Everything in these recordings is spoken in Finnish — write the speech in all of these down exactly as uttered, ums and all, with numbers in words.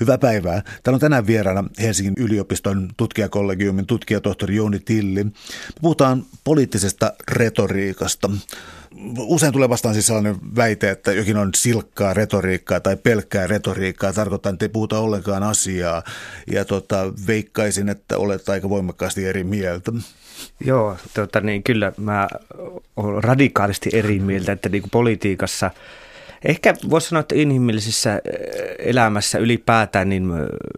Hyvää päivää. Täällä on tänään vieraana Helsingin yliopiston tutkijakollegiumin tutkijatohtori Jouni Tilli. Me puhutaan poliittisesta retoriikasta. Usein tulee vastaan siis sellainen väite, että jokin on silkkaa retoriikkaa tai pelkkää retoriikkaa. Tarkoittaa, että ei puhuta ollenkaan asiaa. Ja tota, veikkaisin, että olet aika voimakkaasti eri mieltä. Joo, tota niin, kyllä mä olen radikaalisti eri mieltä, että niin kuin politiikassa... Ehkä voisi sanoa, että inhimillisessä elämässä ylipäätään, niin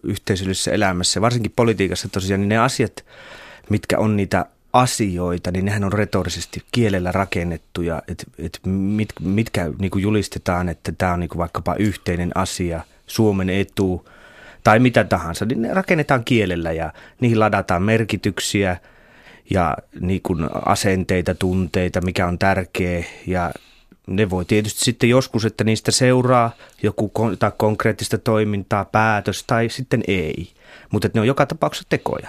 yhteisöllisessä elämässä, varsinkin politiikassa tosiaan, niin ne asiat, mitkä on niitä asioita, niin nehän on retorisesti kielellä rakennettuja, että et mit, mitkä niin kuin julistetaan, että tämä on niin kuin vaikkapa yhteinen asia, Suomen etu tai mitä tahansa, niin ne rakennetaan kielellä ja niihin ladataan merkityksiä ja niin kuin asenteita, tunteita, mikä on tärkeä ja ne voi tietysti sitten joskus, että niistä seuraa joku kon- tai konkreettista toimintaa, päätös tai sitten ei, mutta ne on joka tapauksessa tekoja.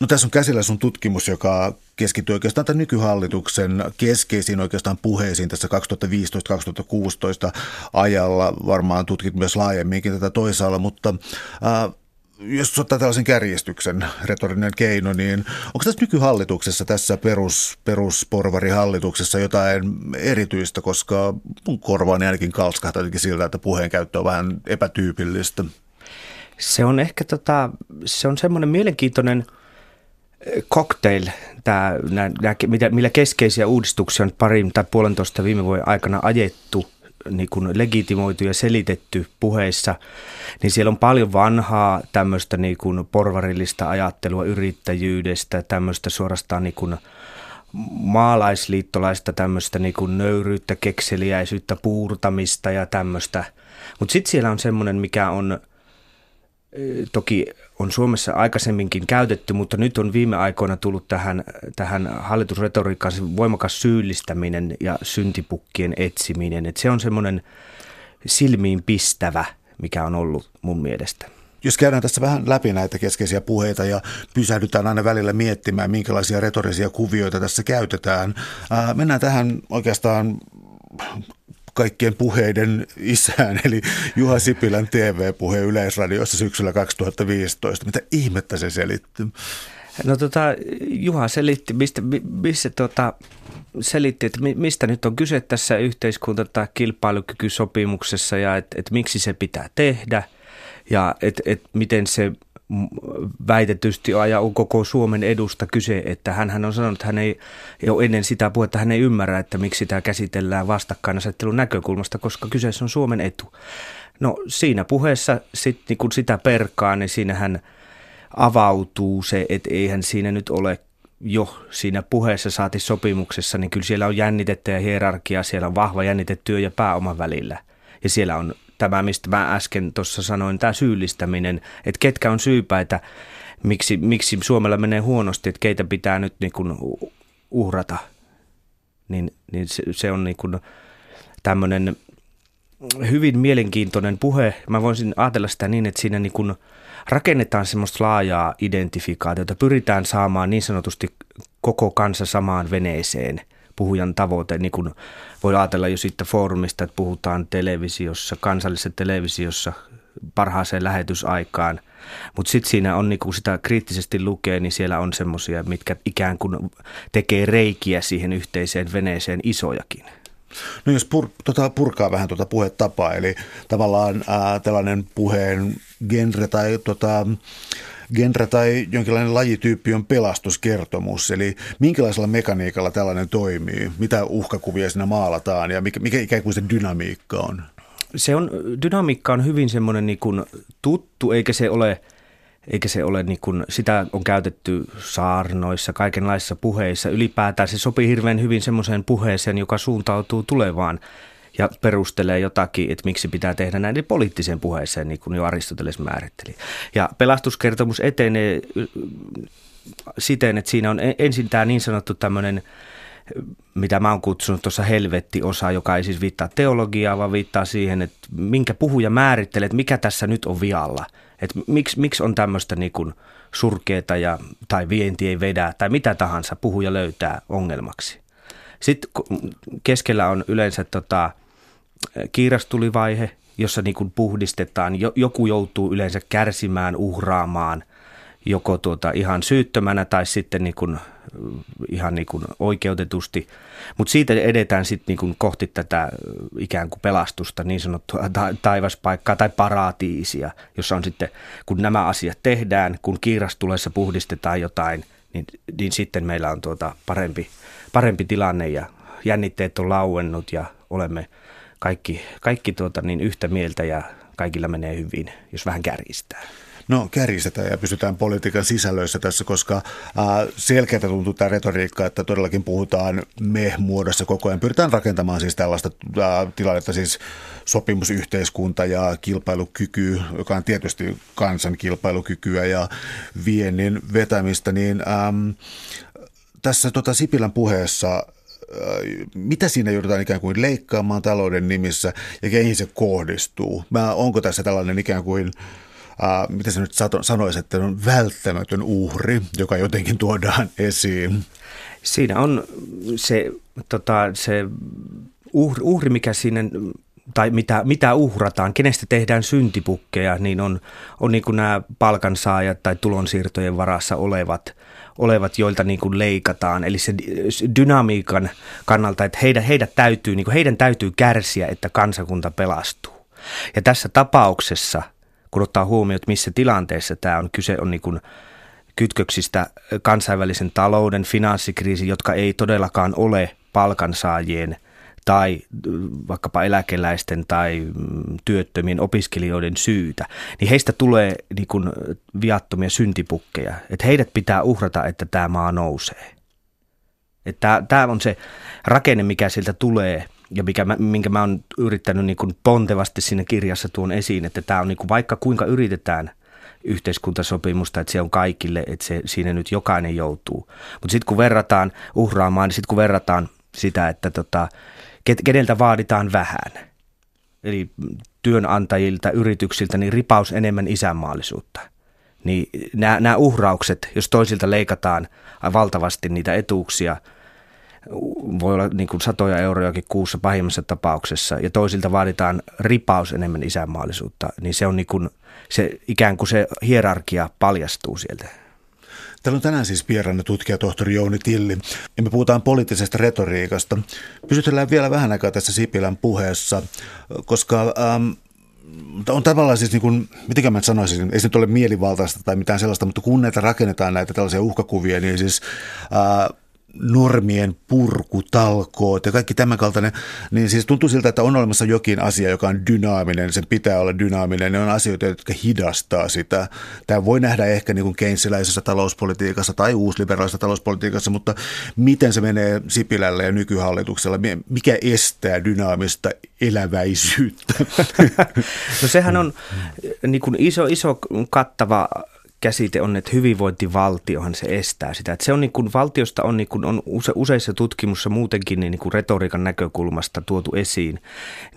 No tässä on käsillä sun tutkimus, joka keskittyy oikeastaan tämän nykyhallituksen keskeisiin oikeastaan puheisiin tässä kaksituhattaviisitoista kaksituhattakuusitoista ajalla. Varmaan tutkit myös laajemminkin tätä toisaalla, mutta... Äh, Jos ottaa tällaisen kärjistyksen, retorinen keino, niin onko tässä nykyhallituksessa, tässä perus, perusporvarihallituksessa jotain erityistä, koska mun korvaani ainakin kalskahtaa jotenkin siltä, että puheenkäyttö on vähän epätyypillistä? Se on ehkä tota, se on semmoinen mielenkiintoinen cocktail, tää, nää, nää, mitä, millä keskeisiä uudistuksia on parin tai puolentoista viime vuoden aikana ajettu, niin kuin legitimoitu ja selitetty puheissa, niin siellä on paljon vanhaa tämmöistä niin kuin porvarillista ajattelua yrittäjyydestä, tämmöistä suorastaan niin kuin maalaisliittolaista tämmöistä niin kuin nöyryyttä, kekseliäisyyttä, puurtamista ja tämmöistä. Mutta sitten siellä on semmoinen, mikä on toki on Suomessa aikaisemminkin käytetty, mutta nyt on viime aikoina tullut tähän, tähän hallitusretoriikkaan voimakas syyllistäminen ja syntipukkien etsiminen. Et se on semmoinen silmiinpistävä, mikä on ollut mun mielestä. Jos käydään tässä vähän läpi näitä keskeisiä puheita ja pysähdytään aina välillä miettimään, minkälaisia retorisia kuvioita tässä käytetään. Äh, mennään tähän oikeastaan... kaikkien puheiden isään, eli Juha Sipilän T V-puhe Yleisradiossa syksyllä kaksituhattaviisitoista. Mitä ihmettä se selitti? No tota, Juha selitti, mistä, missä, tota, selitti, että mistä nyt on kyse tässä yhteiskunta- tai kilpailukykysopimuksessa ja että et miksi se pitää tehdä ja että et miten se väitetysti ajaa koko Suomen edusta kyse, että hänhän on sanonut, että hän ei jo ennen sitä puhetta, hän ei ymmärrä, että miksi tämä käsitellään vastakkainasettelun näkökulmasta, koska kyseessä on Suomen etu. No siinä puheessa sitten niin kun sitä perkaa, niin siinähän avautuu se, että eihän siinä nyt ole jo siinä puheessa saati sopimuksessa, niin kyllä siellä on jännitettä ja hierarkia, siellä on vahva jännite työ ja pääoman välillä ja siellä on tämä, mistä mä äsken tuossa sanoin, tämä syyllistäminen, että ketkä on syypäitä, miksi, miksi Suomella menee huonosti, että keitä pitää nyt niin kuin uhrata, niin, niin se, se on niin kuin tämmöinen hyvin mielenkiintoinen puhe. Mä voisin ajatella sitä niin, että siinä niin kuin rakennetaan semmoista laajaa identifikaatiota, pyritään saamaan niin sanotusti koko kansa samaan veneeseen. Puhujan tavoite, niin kuin voi ajatella jo siitä foorumista, että puhutaan televisiossa, kansallisessa televisiossa parhaaseen lähetysaikaan. Mutta sitten siinä on, niin kun sitä kriittisesti lukee, niin siellä on semmoisia, mitkä ikään kuin tekee reikiä siihen yhteiseen veneeseen isojakin. No jos pur, tota, purkaa vähän tuota puhetapaa, eli tavallaan ää, tällainen puheen genre tai... Tota, Genre tai jonkinlainen lajityyppi on pelastuskertomus, eli minkälaisella mekaniikalla tällainen toimii? Mitä uhkakuvia siinä maalataan ja mikä, mikä ikään kuin se dynamiikka on? Se on, dynamiikka on hyvin semmoinen niin kuin tuttu, eikä se ole, eikä se ole niin kuin, sitä on käytetty saarnoissa, kaikenlaisissa puheissa. Ylipäätään se sopii hirveän hyvin semmoiseen puheeseen, joka suuntautuu tulevaan ja perustelee jotakin, että miksi pitää tehdä näin, niin poliittiseen puheeseen, niin kuin jo Aristoteles määritteli. Ja pelastuskertomus etenee siten, että siinä on ensin tämä niin sanottu tämmöinen, mitä mä oon kutsunut tuossa helvetti-osa, joka ei siis viittaa teologiaa, vaan viittaa siihen, että minkä puhuja määrittelee, että mikä tässä nyt on vialla. Että miksi, miksi on tämmöistä niin kuin surkeeta ja, tai vienti ei vedä tai mitä tahansa puhuja löytää ongelmaksi. Sitten keskellä on yleensä tota, kiirastulivaihe, jossa niin kuin puhdistetaan. Joku joutuu yleensä kärsimään, uhraamaan joko tuota ihan syyttömänä tai sitten niin kuin ihan niin kuin oikeutetusti. Mutta siitä edetään sitten niin kuin kohti tätä ikään kuin pelastusta, niin sanottua ta- taivaspaikkaa tai paratiisia, jossa on sitten, kun nämä asiat tehdään, kun kiirastulessa puhdistetaan jotain, niin, niin sitten meillä on tuota parempi, parempi tilanne ja jännitteet on lauennut ja olemme kaikki, kaikki tuota niin yhtä mieltä ja kaikilla menee hyvin, jos vähän kärjistää. No kärjistetään ja pysytään politiikan sisällöissä tässä, koska äh, selkeältä tuntuu tämä retoriikka, että todellakin puhutaan me-muodossa koko ajan. Pyritään rakentamaan siis tällaista äh, tilannetta, siis sopimusyhteiskunta ja kilpailukyky, joka on tietysti kansan kilpailukykyä ja viennin vetämistä. Niin, ähm, tässä tota Sipilän puheessa, mitä siinä joudutaan ikään kuin leikkaamaan talouden nimissä ja keihin se kohdistuu? Mä, onko tässä tällainen ikään kuin, äh, mitä sä nyt sanoisit, että on välttämätön uhri, joka jotenkin tuodaan esiin? Siinä on se, tota, se uhri, uhri, mikä siinä, tai mitä, mitä uhrataan, kenestä tehdään syntipukkeja, niin on, on niin kuin nämä palkansaajat tai tulonsiirtojen varassa olevat, olevat, joilta niin kuin leikataan, eli se dynamiikan kannalta, että heidän, heidän, täytyy, niin kuin heidän täytyy kärsiä, että kansakunta pelastuu. Ja tässä tapauksessa, kun ottaa huomioon, että missä tilanteessa tämä on, kyse on niin kuin kytköksistä kansainvälisen talouden, finanssikriisi, jotka ei todellakaan ole palkansaajien tai vaikkapa eläkeläisten tai työttömien opiskelijoiden syytä, niin heistä tulee niin kuin viattomia syntipukkeja. Että heidät pitää uhrata, että tämä maa nousee. Että tämä on se rakenne, mikä sieltä tulee ja mikä mä, minkä mä oon yrittänyt niin kuin pontevasti siinä kirjassa tuon esiin, että tämä on niin kuin vaikka kuinka yritetään yhteiskuntasopimusta, että se on kaikille, että se, siinä nyt jokainen joutuu. Mutta sitten kun verrataan uhraamaan, niin sitten kun verrataan sitä, että tota, keneltä vaaditaan vähän, eli työnantajilta, yrityksiltä, niin ripaus enemmän isänmaallisuutta. Niin nämä, nämä uhraukset, jos toisilta leikataan valtavasti niitä etuuksia, voi olla niin kuin satoja eurojakin kuussa pahimmassa tapauksessa, ja toisilta vaaditaan ripaus enemmän isänmaallisuutta, niin se on niin kuin, se, ikään kuin se hierarkia paljastuu sieltä. Täällä on tänään siis vieraana tutkija tohtori Jouni Tilli, ja me puhutaan poliittisesta retoriikasta. Pysytellään vielä vähän aikaa tässä Sipilän puheessa, koska ähm, on tavallaan siis, niin kuin, miten mä sanoisin, ei se nyt ole mielivaltaista tai mitään sellaista, mutta kun näitä rakennetaan näitä tällaisia uhkakuvia, niin siis äh, normien purkutalkoot ja kaikki tämän kaltainen, niin siis tuntuu siltä, että on olemassa jokin asia, joka on dynaaminen, sen pitää olla dynaaminen, ne on asioita, jotka hidastaa sitä. Tämä voi nähdä ehkä niin kuin keynesiläisessä talouspolitiikassa tai uusliberaalissa talouspolitiikassa, mutta miten se menee Sipilällä ja nykyhallituksella? Mikä estää dynaamista eläväisyyttä? No sehän on niin kuin iso, iso kattava käsite on, että hyvinvointivaltiohan se estää sitä. Että se on niin kuin, valtiosta on, niin kuin, on use, useissa tutkimuksissa muutenkin niin kuin retoriikan näkökulmasta tuotu esiin,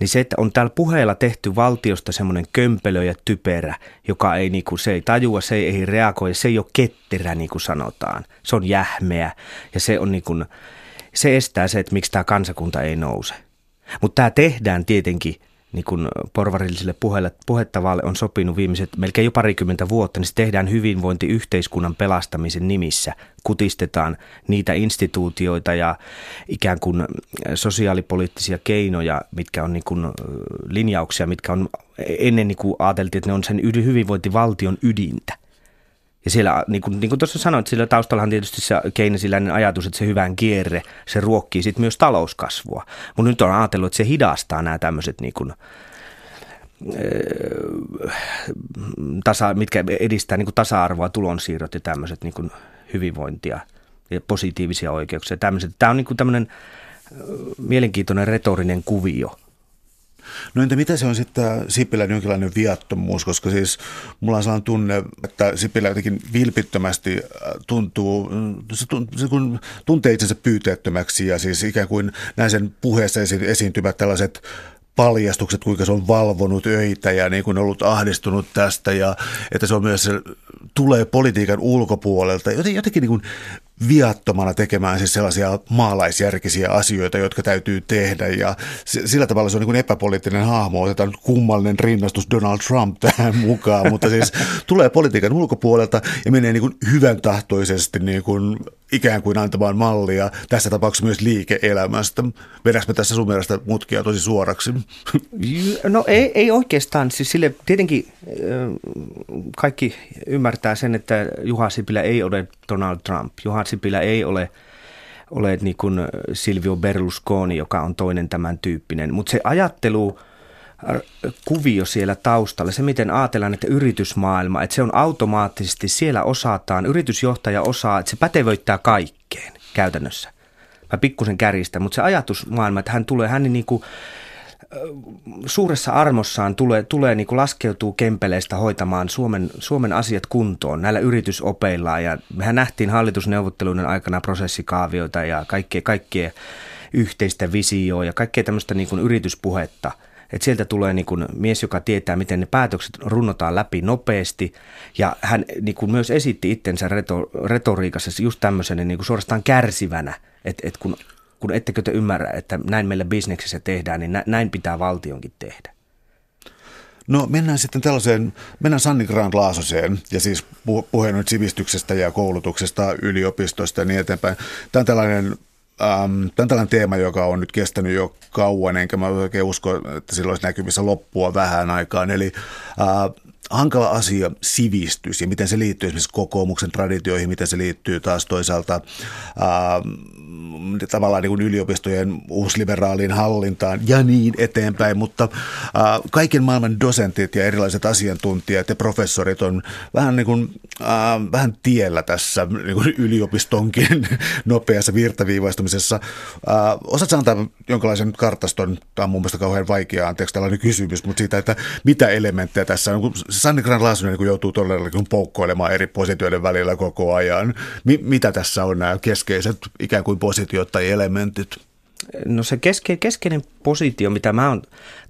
niin se, että on täällä puheella tehty valtiosta semmoinen kömpelö ja typerä, joka ei, niin kuin, se ei tajua, se ei, ei reagoi, se ei ole ketterä, niin kuin sanotaan. Se on jähmeä ja se, on, niin kuin, se estää se, että miksi tämä kansakunta ei nouse. Mutta tämä tehdään tietenkin niin kuin porvarilliselle puhettavalle on sopinut viimeiset melkein jo parikymmentä vuotta, niin se tehdään hyvinvointiyhteiskunnan pelastamisen nimissä. Kutistetaan niitä instituutioita ja ikään kuin sosiaalipoliittisia keinoja, mitkä on niin kuin linjauksia, mitkä on ennen niin kuin ajateltiin, että ne on sen hyvinvointivaltion ydintä. Ja siellä, niin kuin, niin kuin tuossa sanoit, sillä taustallahan tietysti se keynesiläinen ajatus, että se hyvän kierre, se ruokkii sitten myös talouskasvua. Mutta nyt on ajatellut, että se hidastaa nämä tämmöiset, niin kuin, tasa, mitkä edistää niin kuin tasa-arvoa, tulonsiirrot ja tämmöiset niin kuin hyvinvointia ja positiivisia oikeuksia. Tämmöiset. Tämä on niin kuin tämmöinen mielenkiintoinen retorinen kuvio. No entä mitä se on sitten Sipilän jonkinlainen viattomuus, koska siis mulla on sellainen tunne, että Sipilä jotenkin vilpittömästi tuntuu, se tuntee itsensä pyyteettömäksi ja siis ikään kuin näin sen puheessa esi- esiintyvät tällaiset paljastukset, kuinka se on valvonut öitä ja niin kuin ollut ahdistunut tästä ja että se on myös, se tulee politiikan ulkopuolelta, jotenkin niin kuin viattomana tekemään siis sellaisia maalaisjärkisiä asioita, jotka täytyy tehdä, ja sillä tavalla se on niin kuin epäpoliittinen hahmo. Otetaan kummallinen rinnastus Donald Trump tähän mukaan, mutta siis tulee politiikan ulkopuolelta ja menee niin kuin hyvän tahtoisesti niin kuin ikään kuin antamaan mallia, tässä tapauksessa myös liike-elämästä. Vedäks mä tässä sun mielestä mutkia tosi suoraksi? No ei, ei oikeastaan. Siis sille tietenkin kaikki ymmärtää sen, että Juha Sipilä ei ole Donald Trump. Juha Sipilä ei ole, ole niin kuin Silvio Berlusconi, joka on toinen tämän tyyppinen. Mutta se ajattelu... kuvio siellä taustalla, se miten ajatellaan, että yritysmaailma, että se on automaattisesti, siellä osataan, yritysjohtaja osaa, että se pätevöittää kaikkeen käytännössä. Mä pikkusen kärjistän, mutta se ajatusmaailma, että hän tulee, hän niin kuin suuressa armossaan tulee, tulee niin kuin laskeutuu kempeleistä hoitamaan Suomen, Suomen asiat kuntoon näillä yritysopeillaan, ja mehän nähtiin hallitusneuvotteluiden aikana prosessikaavioita ja kaikkea, kaikkea yhteistä visioa ja kaikkea tämmöistä niin kuin yrityspuhetta. Että sieltä tulee niin kuin mies, joka tietää, miten ne päätökset runnotaan läpi nopeasti, ja hän niin kuin myös esitti itsensä reto, retoriikassa just tämmöisenä niin kuin suorastaan kärsivänä, että et kun, kun ettekö te ymmärrä, että näin meillä bisneksessä tehdään, niin nä, näin pitää valtionkin tehdä. No mennään sitten tällaiseen, mennään Sanni Grahn-Laasoseen, ja siis puheen nyt sivistyksestä ja koulutuksesta, yliopistosta ja niin eteenpäin. Tämä on tällainen... Tämä on tällainen teema, joka on nyt kestänyt jo kauan, enkä mä oikein usko, että sillä olisi näkyvissä loppua vähän aikaan. Eli äh, hankala asia, sivistys, ja miten se liittyy esimerkiksi kokoomuksen traditioihin, miten se liittyy taas toisaalta äh, tavallaan niin kuin yliopistojen uusliberaaliin hallintaan ja niin eteenpäin. Mutta äh, kaiken maailman dosentit ja erilaiset asiantuntijat ja professorit on vähän, niin kuin, äh, vähän tiellä tässä niin kuin yliopistonkin nopeassa virtaviivaistumassa. Uh, Osaatko antaa jonkinlaisen kartaston, tämä on mun mielestä kauhean vaikea, anteeksi tällainen kysymys, mutta siitä, että mitä elementtejä tässä on. Sanni Grahn-Laasonen niin joutuu todella poukkoilemaan eri positioiden välillä koko ajan. Mi- mitä tässä on nämä keskeiset ikään kuin positiot tai elementit? No se keske- keskeinen positio, mitä mä oon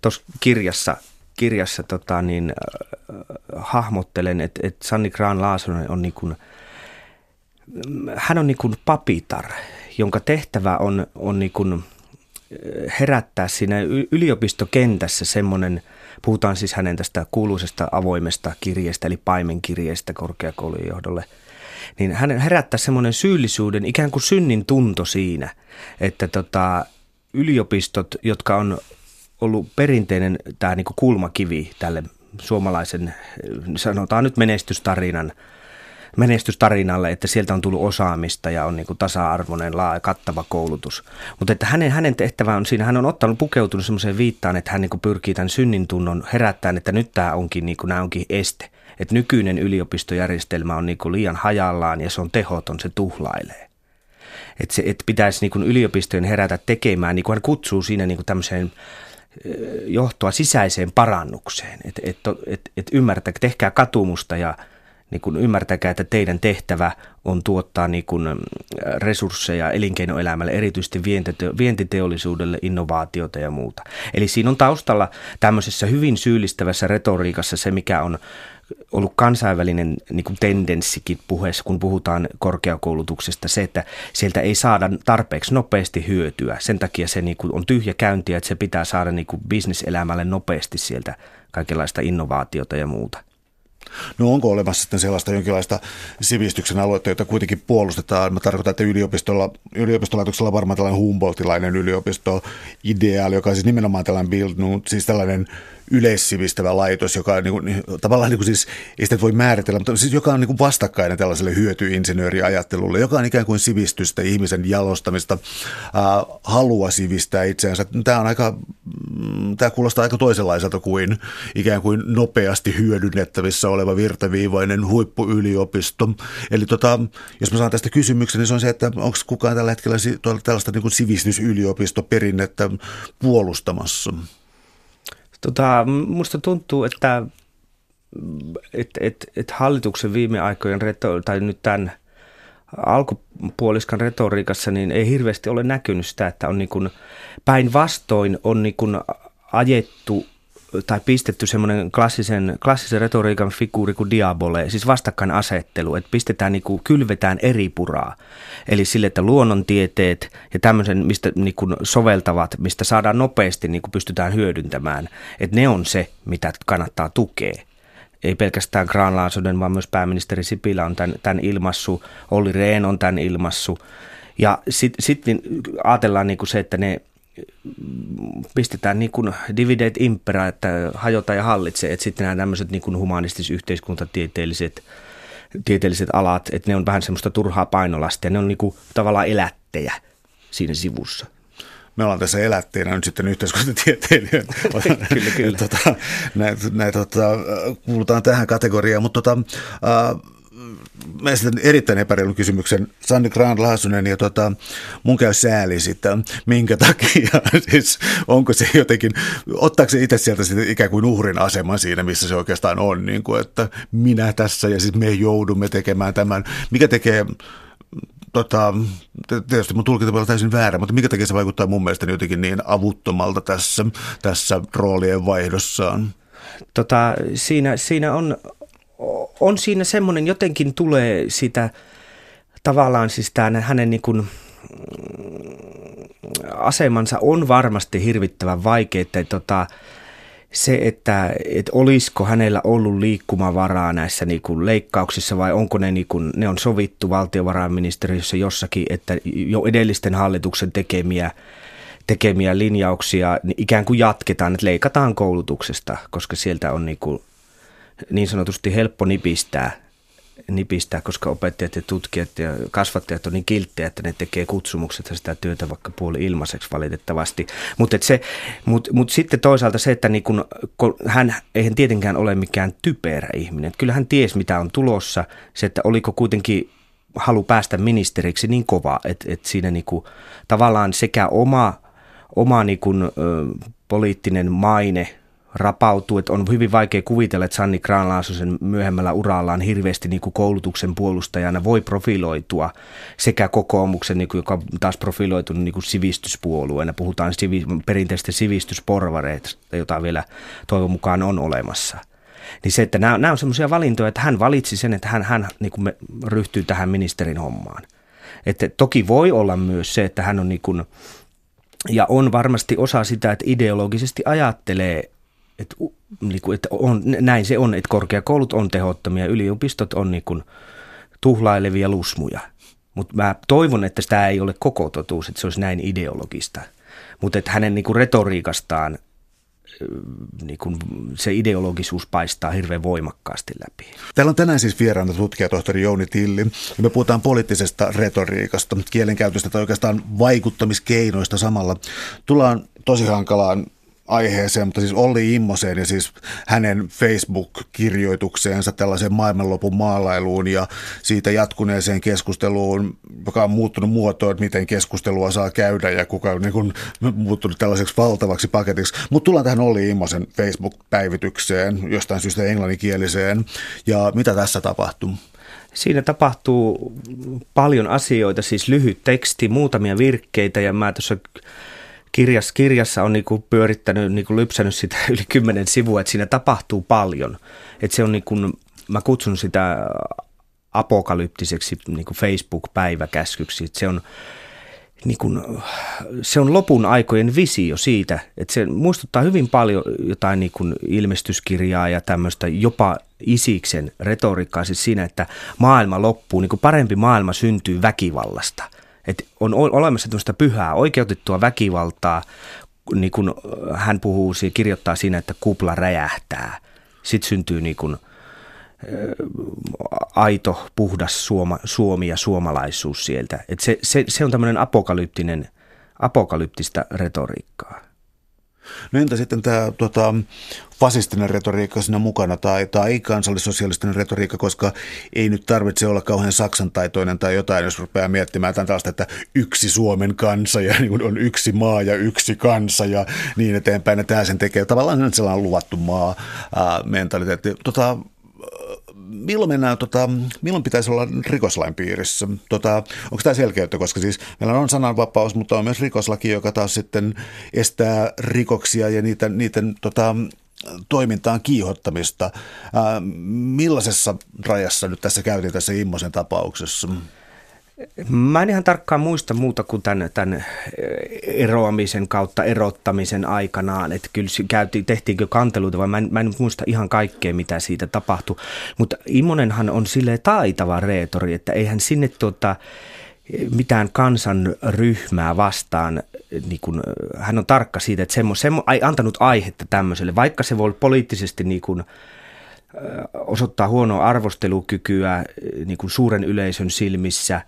tuossa kirjassa, kirjassa tota, niin, äh, hahmottelen, että et Sanni Grahn-Laasonen on niin kuin, hän on niin kuin papitar, jonka tehtävä on, on niin kuin herättää siinä yliopistokentässä semmoinen, puhutaan siis hänen tästä kuuluisesta avoimesta kirjeestä, eli paimenkirjeestä korkeakoulun johdolle, niin hän herättää semmoinen syyllisyyden, ikään kuin synnin tunto siinä, että tota, yliopistot, jotka on ollut perinteinen tämä niin kuin kulmakivi tälle suomalaisen, sanotaan nyt menestystarinan, menestystarinalle, että sieltä on tullut osaamista ja on niin kuin tasa-arvoinen, laaja, kattava koulutus. Mutta että hänen, hänen tehtävä on siinä, hän on ottanut pukeutunut semmoiseen viittaan, että hän niin kuin pyrkii tämän synnintunnon herättämään, että nyt tämä onkin, niin kuin, nämä onkin este. Että nykyinen yliopistojärjestelmä on niin kuin liian hajallaan ja se on tehoton, se tuhlailee. Että se, et pitäisi niin kuin yliopistojen herätä tekemään, niin kuin hän kutsuu siinä niin kuin tämmöiseen johtoa sisäiseen parannukseen. Että et, et, et ymmärtää, tehkää katumusta ja niin kun ymmärtäkää, että teidän tehtävä on tuottaa niin kun resursseja elinkeinoelämälle, erityisesti vientiteollisuudelle, innovaatiota ja muuta. Eli siinä on taustalla tämmöisessä hyvin syyllistävässä retoriikassa se, mikä on ollut kansainvälinen niin kun tendenssikin puheessa, kun puhutaan korkeakoulutuksesta, se, että sieltä ei saada tarpeeksi nopeasti hyötyä. Sen takia se niin kun on tyhjä käyntiä, että se pitää saada niin kun bisneselämälle nopeasti sieltä kaikenlaista innovaatiota ja muuta. No onko olemassa sitten sellaista jonkinlaista sivistyksen aluetta, jota kuitenkin puolustetaan? Mä tarkoitan, että yliopistolla, yliopistolaitoksella on varmaan tällainen humboldtilainen yliopistoideaali, joka on siis nimenomaan tällainen build, siis tällainen yleissivistävä laitos, joka on niin kuin, tavallaan niin kuin siis, ei sitä voi määritellä, mutta siis joka on niin kuin vastakkainen tällaiselle hyötyinsinööriajattelulle, joka on ikään kuin sivistystä, ihmisen jalostamista, äh, halua sivistää itseänsä. Tämä on aika, tämä kuulostaa aika toisenlaiselta kuin ikään kuin nopeasti hyödynnettävissä oleva virtaviivainen huippuyliopisto. Eli tota, jos mä saan tästä kysymyksen, niin se on se, että onko kukaan tällä hetkellä tällaista niin kuin sivistysyliopisto-perinnettä puolustamassa? Tota, musta tuntuu, että et, et, et hallituksen viime aikojen retor- tai nyt tämän alkupuoliskan retoriikassa niin ei hirveästi ole näkynyt sitä, että on niin kuin päinvastoin on niin kuin ajettu tai pistetty semmoinen klassisen, klassisen retoriikan figuuri kuin diabole, siis vastakkainasettelu, että pistetään niin kuin, kylvetään eri puraa. Eli sille, että luonnontieteet ja tämmöisen, mistä niin kuin soveltavat, mistä saadaan nopeasti, niin kuin pystytään hyödyntämään, että ne on se, mitä kannattaa tukea. Ei pelkästään Grahn-Laasonen, vaan myös pääministeri Sipilä on tämän, tämän ilmassu, Olli Rehn on tämän ilmassu. Ja sitten sit, niin ajatellaan niin kuin se, että ne pistetään niin kuin divide et impera, että hajota ja hallitse, että sitten nämä tämmöiset niin kuin humanistis-yhteiskuntatieteelliset tieteelliset alat, että ne on vähän semmoista turhaa painolastia, ne on niin kuin tavallaan elättejä siinä sivussa. Me ollaan tässä elätteenä nyt sitten yhteiskuntatieteilijöön. Kyllä, kyllä. Tota, näitä, näitä, kuulutaan tähän kategoriaan, mutta tota, äh, mä esitän erittäin epäreilun kysymyksen. Sanni Grahn-Laasonen ja tota, mun käy sääli sitä, minkä takia, siis onko se jotenkin, ottaako se itse sieltä sitten ikään kuin uhrin aseman siinä, missä se oikeastaan on, niin kuin, että minä tässä ja sitten me joudumme tekemään tämän, mikä tekee, tota, tietysti mun tulkinta on täysin väärä, mutta mikä takia se vaikuttaa mun mielestäni jotenkin niin avuttomalta tässä, tässä roolien vaihdossaan? Tota, siinä, siinä on... On siinä semmoinen, jotenkin tulee sitä tavallaan siis tämän, hänen niin kuin, asemansa on varmasti hirvittävän vaikea, että tota, se, että et olisiko hänellä ollut liikkumavaraa näissä niin kuin leikkauksissa vai onko ne, niin kuin, ne on sovittu valtiovarainministeriössä jossakin, että jo edellisten hallituksen tekemiä tekemiä linjauksia niin ikään kuin jatketaan, että leikataan koulutuksesta, koska sieltä on niin kuin niin sanotusti helppo nipistää, nipistää, koska opettajat ja tutkijat ja kasvattajat on niin kilttejä, että ne tekee kutsumukset ja sitä työtä vaikka puoli ilmaiseksi valitettavasti. Mutta mut, mut sitten toisaalta se, että niin kun, kun hän eihän tietenkään ole mikään typerä ihminen. Kyllä hän tiesi, mitä on tulossa. Se, että oliko kuitenkin halu päästä ministeriksi niin kova, että et siinä niin kun, tavallaan sekä oma, oma niin kun, ö, poliittinen maine rapautuu, että on hyvin vaikea kuvitella, että Sanni Grahn-Laasosen myöhemmällä urallaan hirveästi niin kuin koulutuksen puolustajana voi profiloitua sekä kokoomuksen, niin kuin, joka on taas profiloitunut niin kuin sivistyspuolueena. Puhutaan sivi, perinteisesti sivistysporvareista, jota vielä toivon mukaan on olemassa. Niin se, että nämä, nämä on semmoisia valintoja, että hän valitsi sen, että hän, hän niin kuin ryhtyy tähän ministerin hommaan. Että toki voi olla myös se, että hän on niin kuin, ja on varmasti osa sitä, että ideologisesti ajattelee, Että, että on, näin se on, että korkeakoulut on tehottomia, yliopistot on niin kuin tuhlailevia lusmuja. Mutta mä toivon, että tämä ei ole koko totuus, että se olisi näin ideologista. Mutta että hänen niin kuin retoriikastaan niin kuin se ideologisuus paistaa hirveän voimakkaasti läpi. Täällä on tänään siis vieraana tutkijatohtori Jouni Tilli. Ja me puhutaan poliittisesta retoriikasta, kielenkäytöstä tai oikeastaan vaikuttamiskeinoista samalla. Tullaan tosi hankalaan aiheeseen, mutta siis Olli Immoseen ja siis hänen Facebook-kirjoitukseensa tällaiseen maailmanlopun maalailuun ja siitä jatkuneeseen keskusteluun, joka on muuttunut muotoon, että miten keskustelua saa käydä ja kuka on niin kuin muuttunut tällaiseksi valtavaksi paketiksi. Mutta tullaan tähän Olli Immosen Facebook-päivitykseen, jostain syystä englanninkieliseen, ja mitä tässä tapahtuu? Siinä tapahtuu paljon asioita, siis lyhyt teksti, muutamia virkkeitä, ja mä tuossa Kirjas, kirjassa on niinku pyörittänyt, niinku lypsänyt sitä yli kymmenen sivua, että siinä tapahtuu paljon. Että se on niinku, mä kutsun sitä apokalyptiseksi niinku Facebook-päiväkäskyksi. Et se on niinku, se on lopun aikojen visio siitä, että se muistuttaa hyvin paljon jotain niinku ilmestyskirjaa ja tämmöistä jopa Isiksen retoriikkaa siis siinä, että maailma loppuu, niinku parempi maailma syntyy väkivallasta. Että on olemassa tämmöistä pyhää, oikeutettua väkivaltaa, niin kuin hän puhuu, kirjoittaa siinä, että kupla räjähtää. Sitten syntyy niin kuin aito, puhdas suoma, Suomi ja suomalaisuus sieltä. Että se, se, se on tämmöinen apokalyptinen, apokalyptista retoriikkaa. No entä sitten tämä tota, fasistinen retoriikka siinä mukana tai, tai kansallissosialistinen retoriikka, koska ei nyt tarvitse olla kauhean saksantaitoinen tai jotain, jos rupeaa miettimään tämän tällaista, että yksi Suomen kansa ja niin on yksi maa ja yksi kansa ja niin eteenpäin, että tämä sen tekee tavallaan sellainen luvattu maa ää, mentaliteetti. Tota, Milloin, mennään, tota, milloin pitäisi olla rikoslain piirissä? Tota, onko tämä selkeyttä, koska siis meillä on sananvapaus, mutta on myös rikoslaki, joka taas sitten estää rikoksia ja niiden, niiden tota, toimintaan kiihottamista. Millaisessa rajassa nyt tässä käytiin tässä Immosen tapauksessa? Mä en ihan tarkkaan muista muuta kuin tämän, tämän eroamisen kautta erottamisen aikanaan, että kyllä käytiin, tehtiinkö kanteluita, vaan mä en, mä en muista ihan kaikkea, mitä siitä tapahtui. Mutta Immonenhan on silleen taitava reetori, että eihän sinne tuota mitään kansanryhmää vastaan, niin kun, hän on tarkka siitä, että semmo, semmo, ei antanut aihetta tämmöiselle, vaikka se voi poliittisesti niin kun, osoittaa huonoa arvostelukykyä niin kun suuren yleisön silmissä,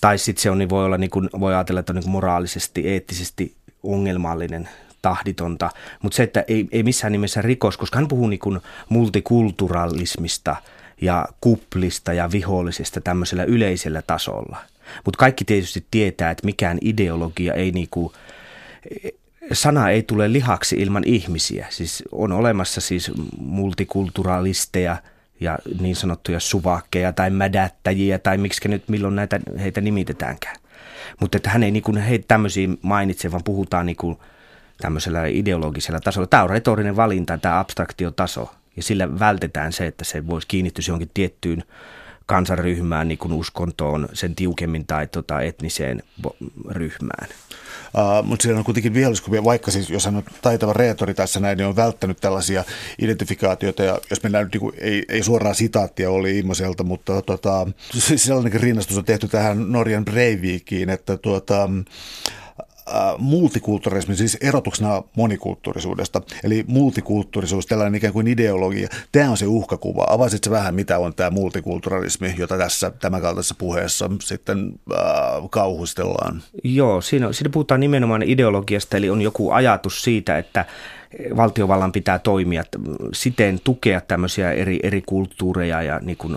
tai sitten se on, niin voi, olla, niin kun, voi ajatella, että on niin kun moraalisesti, eettisesti ongelmallinen, tahditonta, mutta se, että ei, ei missään nimessä rikos, koska hän puhuu niin kun multikulturalismista ja kuplista ja vihollisesta tämmöisellä yleisellä tasolla. Mutta kaikki tietysti tietää, että mikään ideologia ei niinku, sana ei tule lihaksi ilman ihmisiä. Siis on olemassa siis multikulturalisteja ja niin sanottuja suvakkeja tai mädättäjiä tai miksi nyt milloin näitä heitä nimitetäänkään. Mutta että hän ei niinku heitä tämmöisiä mainitse, vaan puhutaan niinku tämmöisellä ideologisella tasolla. Tämä on retorinen valinta, tämä abstraktiotaso, ja sillä vältetään se, että se voisi kiinnittyä johonkin tiettyyn kansanryhmään, niin kuin uskontoon, sen tiukemmin tai tota, etniseen ryhmään. Uh, mutta siellä on kuitenkin viholliskuvia, vaikka siis, jos hän on taitava reetori tässä näin, niin on välttänyt tällaisia identifikaatioita. Ja jos mennään nyt, niin kuin, ei, ei suoraan sitaattia Olli Immoselta, mutta tota, sellainenkin rinnastus on tehty tähän Norjan Breivikiin, että tuota... multikulttuurismi, siis erotuksena monikulttuurisuudesta, eli multikulttuurisuus, tällainen ikään kuin ideologia, tämä on se uhkakuva. Avaisit sä vähän, mitä on tämä multikulturalismi, jota tässä tämän kaltaisessa puheessa sitten äh, kauhustellaan? Joo, siinä, siinä puhutaan nimenomaan ideologiasta, eli on joku ajatus siitä, että valtiovallan pitää toimia siten tukea tämmöisiä eri, eri kulttuureja ja niin kuin,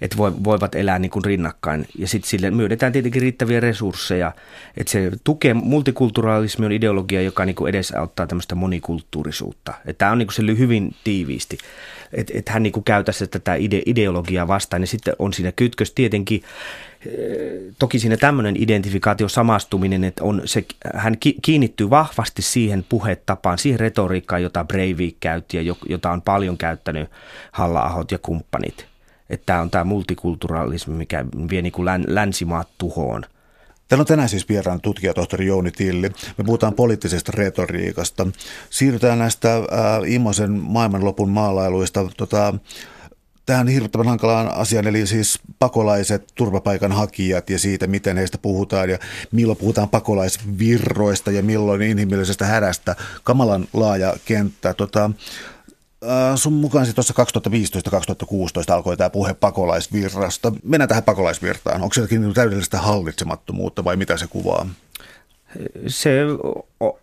että voivat elää niin kuin rinnakkain. Ja sitten sille myönnetään tietenkin riittäviä resursseja. Että se tukee, multikulturalismi on ideologia, joka niin kuin edesauttaa tämmöistä monikulttuurisuutta. Että tämä on niin kuin se hyvin tiiviisti. Että et hän niin kuin käytäisi tätä ide, ideologiaa vastaan. Ja sitten on siinä kytkös tietenkin, toki siinä tämmöinen identifikaatio, samastuminen, että on se, hän kiinnittyy vahvasti siihen puhetapaan, siihen retoriikkaan, jota Breivik käytti ja jota on paljon käyttänyt Halla-ahot ja kumppanit. Että tämä on tämä multikulturalismi, mikä vie niin kuin länsimaat tuhoon. Täällä on tänään siis vieraan tutkija tohtori Jouni Tilli. Me puhutaan poliittisesta retoriikasta. Siirrytään näistä äh, Immosen maailmanlopun maalailuista tota, tähän hirvittävän hankalaan asiaan, eli siis pakolaiset, turvapaikanhakijat ja siitä, miten heistä puhutaan ja milloin puhutaan pakolaisvirroista ja milloin inhimillisestä hädästä. Kamalan laaja kenttä. Tota, Sun mukaan tuossa kaksituhattaviisitoista kaksituhattakuusitoista alkoi tämä puhe pakolaisvirrasta. Mennään tähän pakolaisvirtaan. Onko se jotakin täydellistä hallitsemattomuutta vai mitä se kuvaa? Se,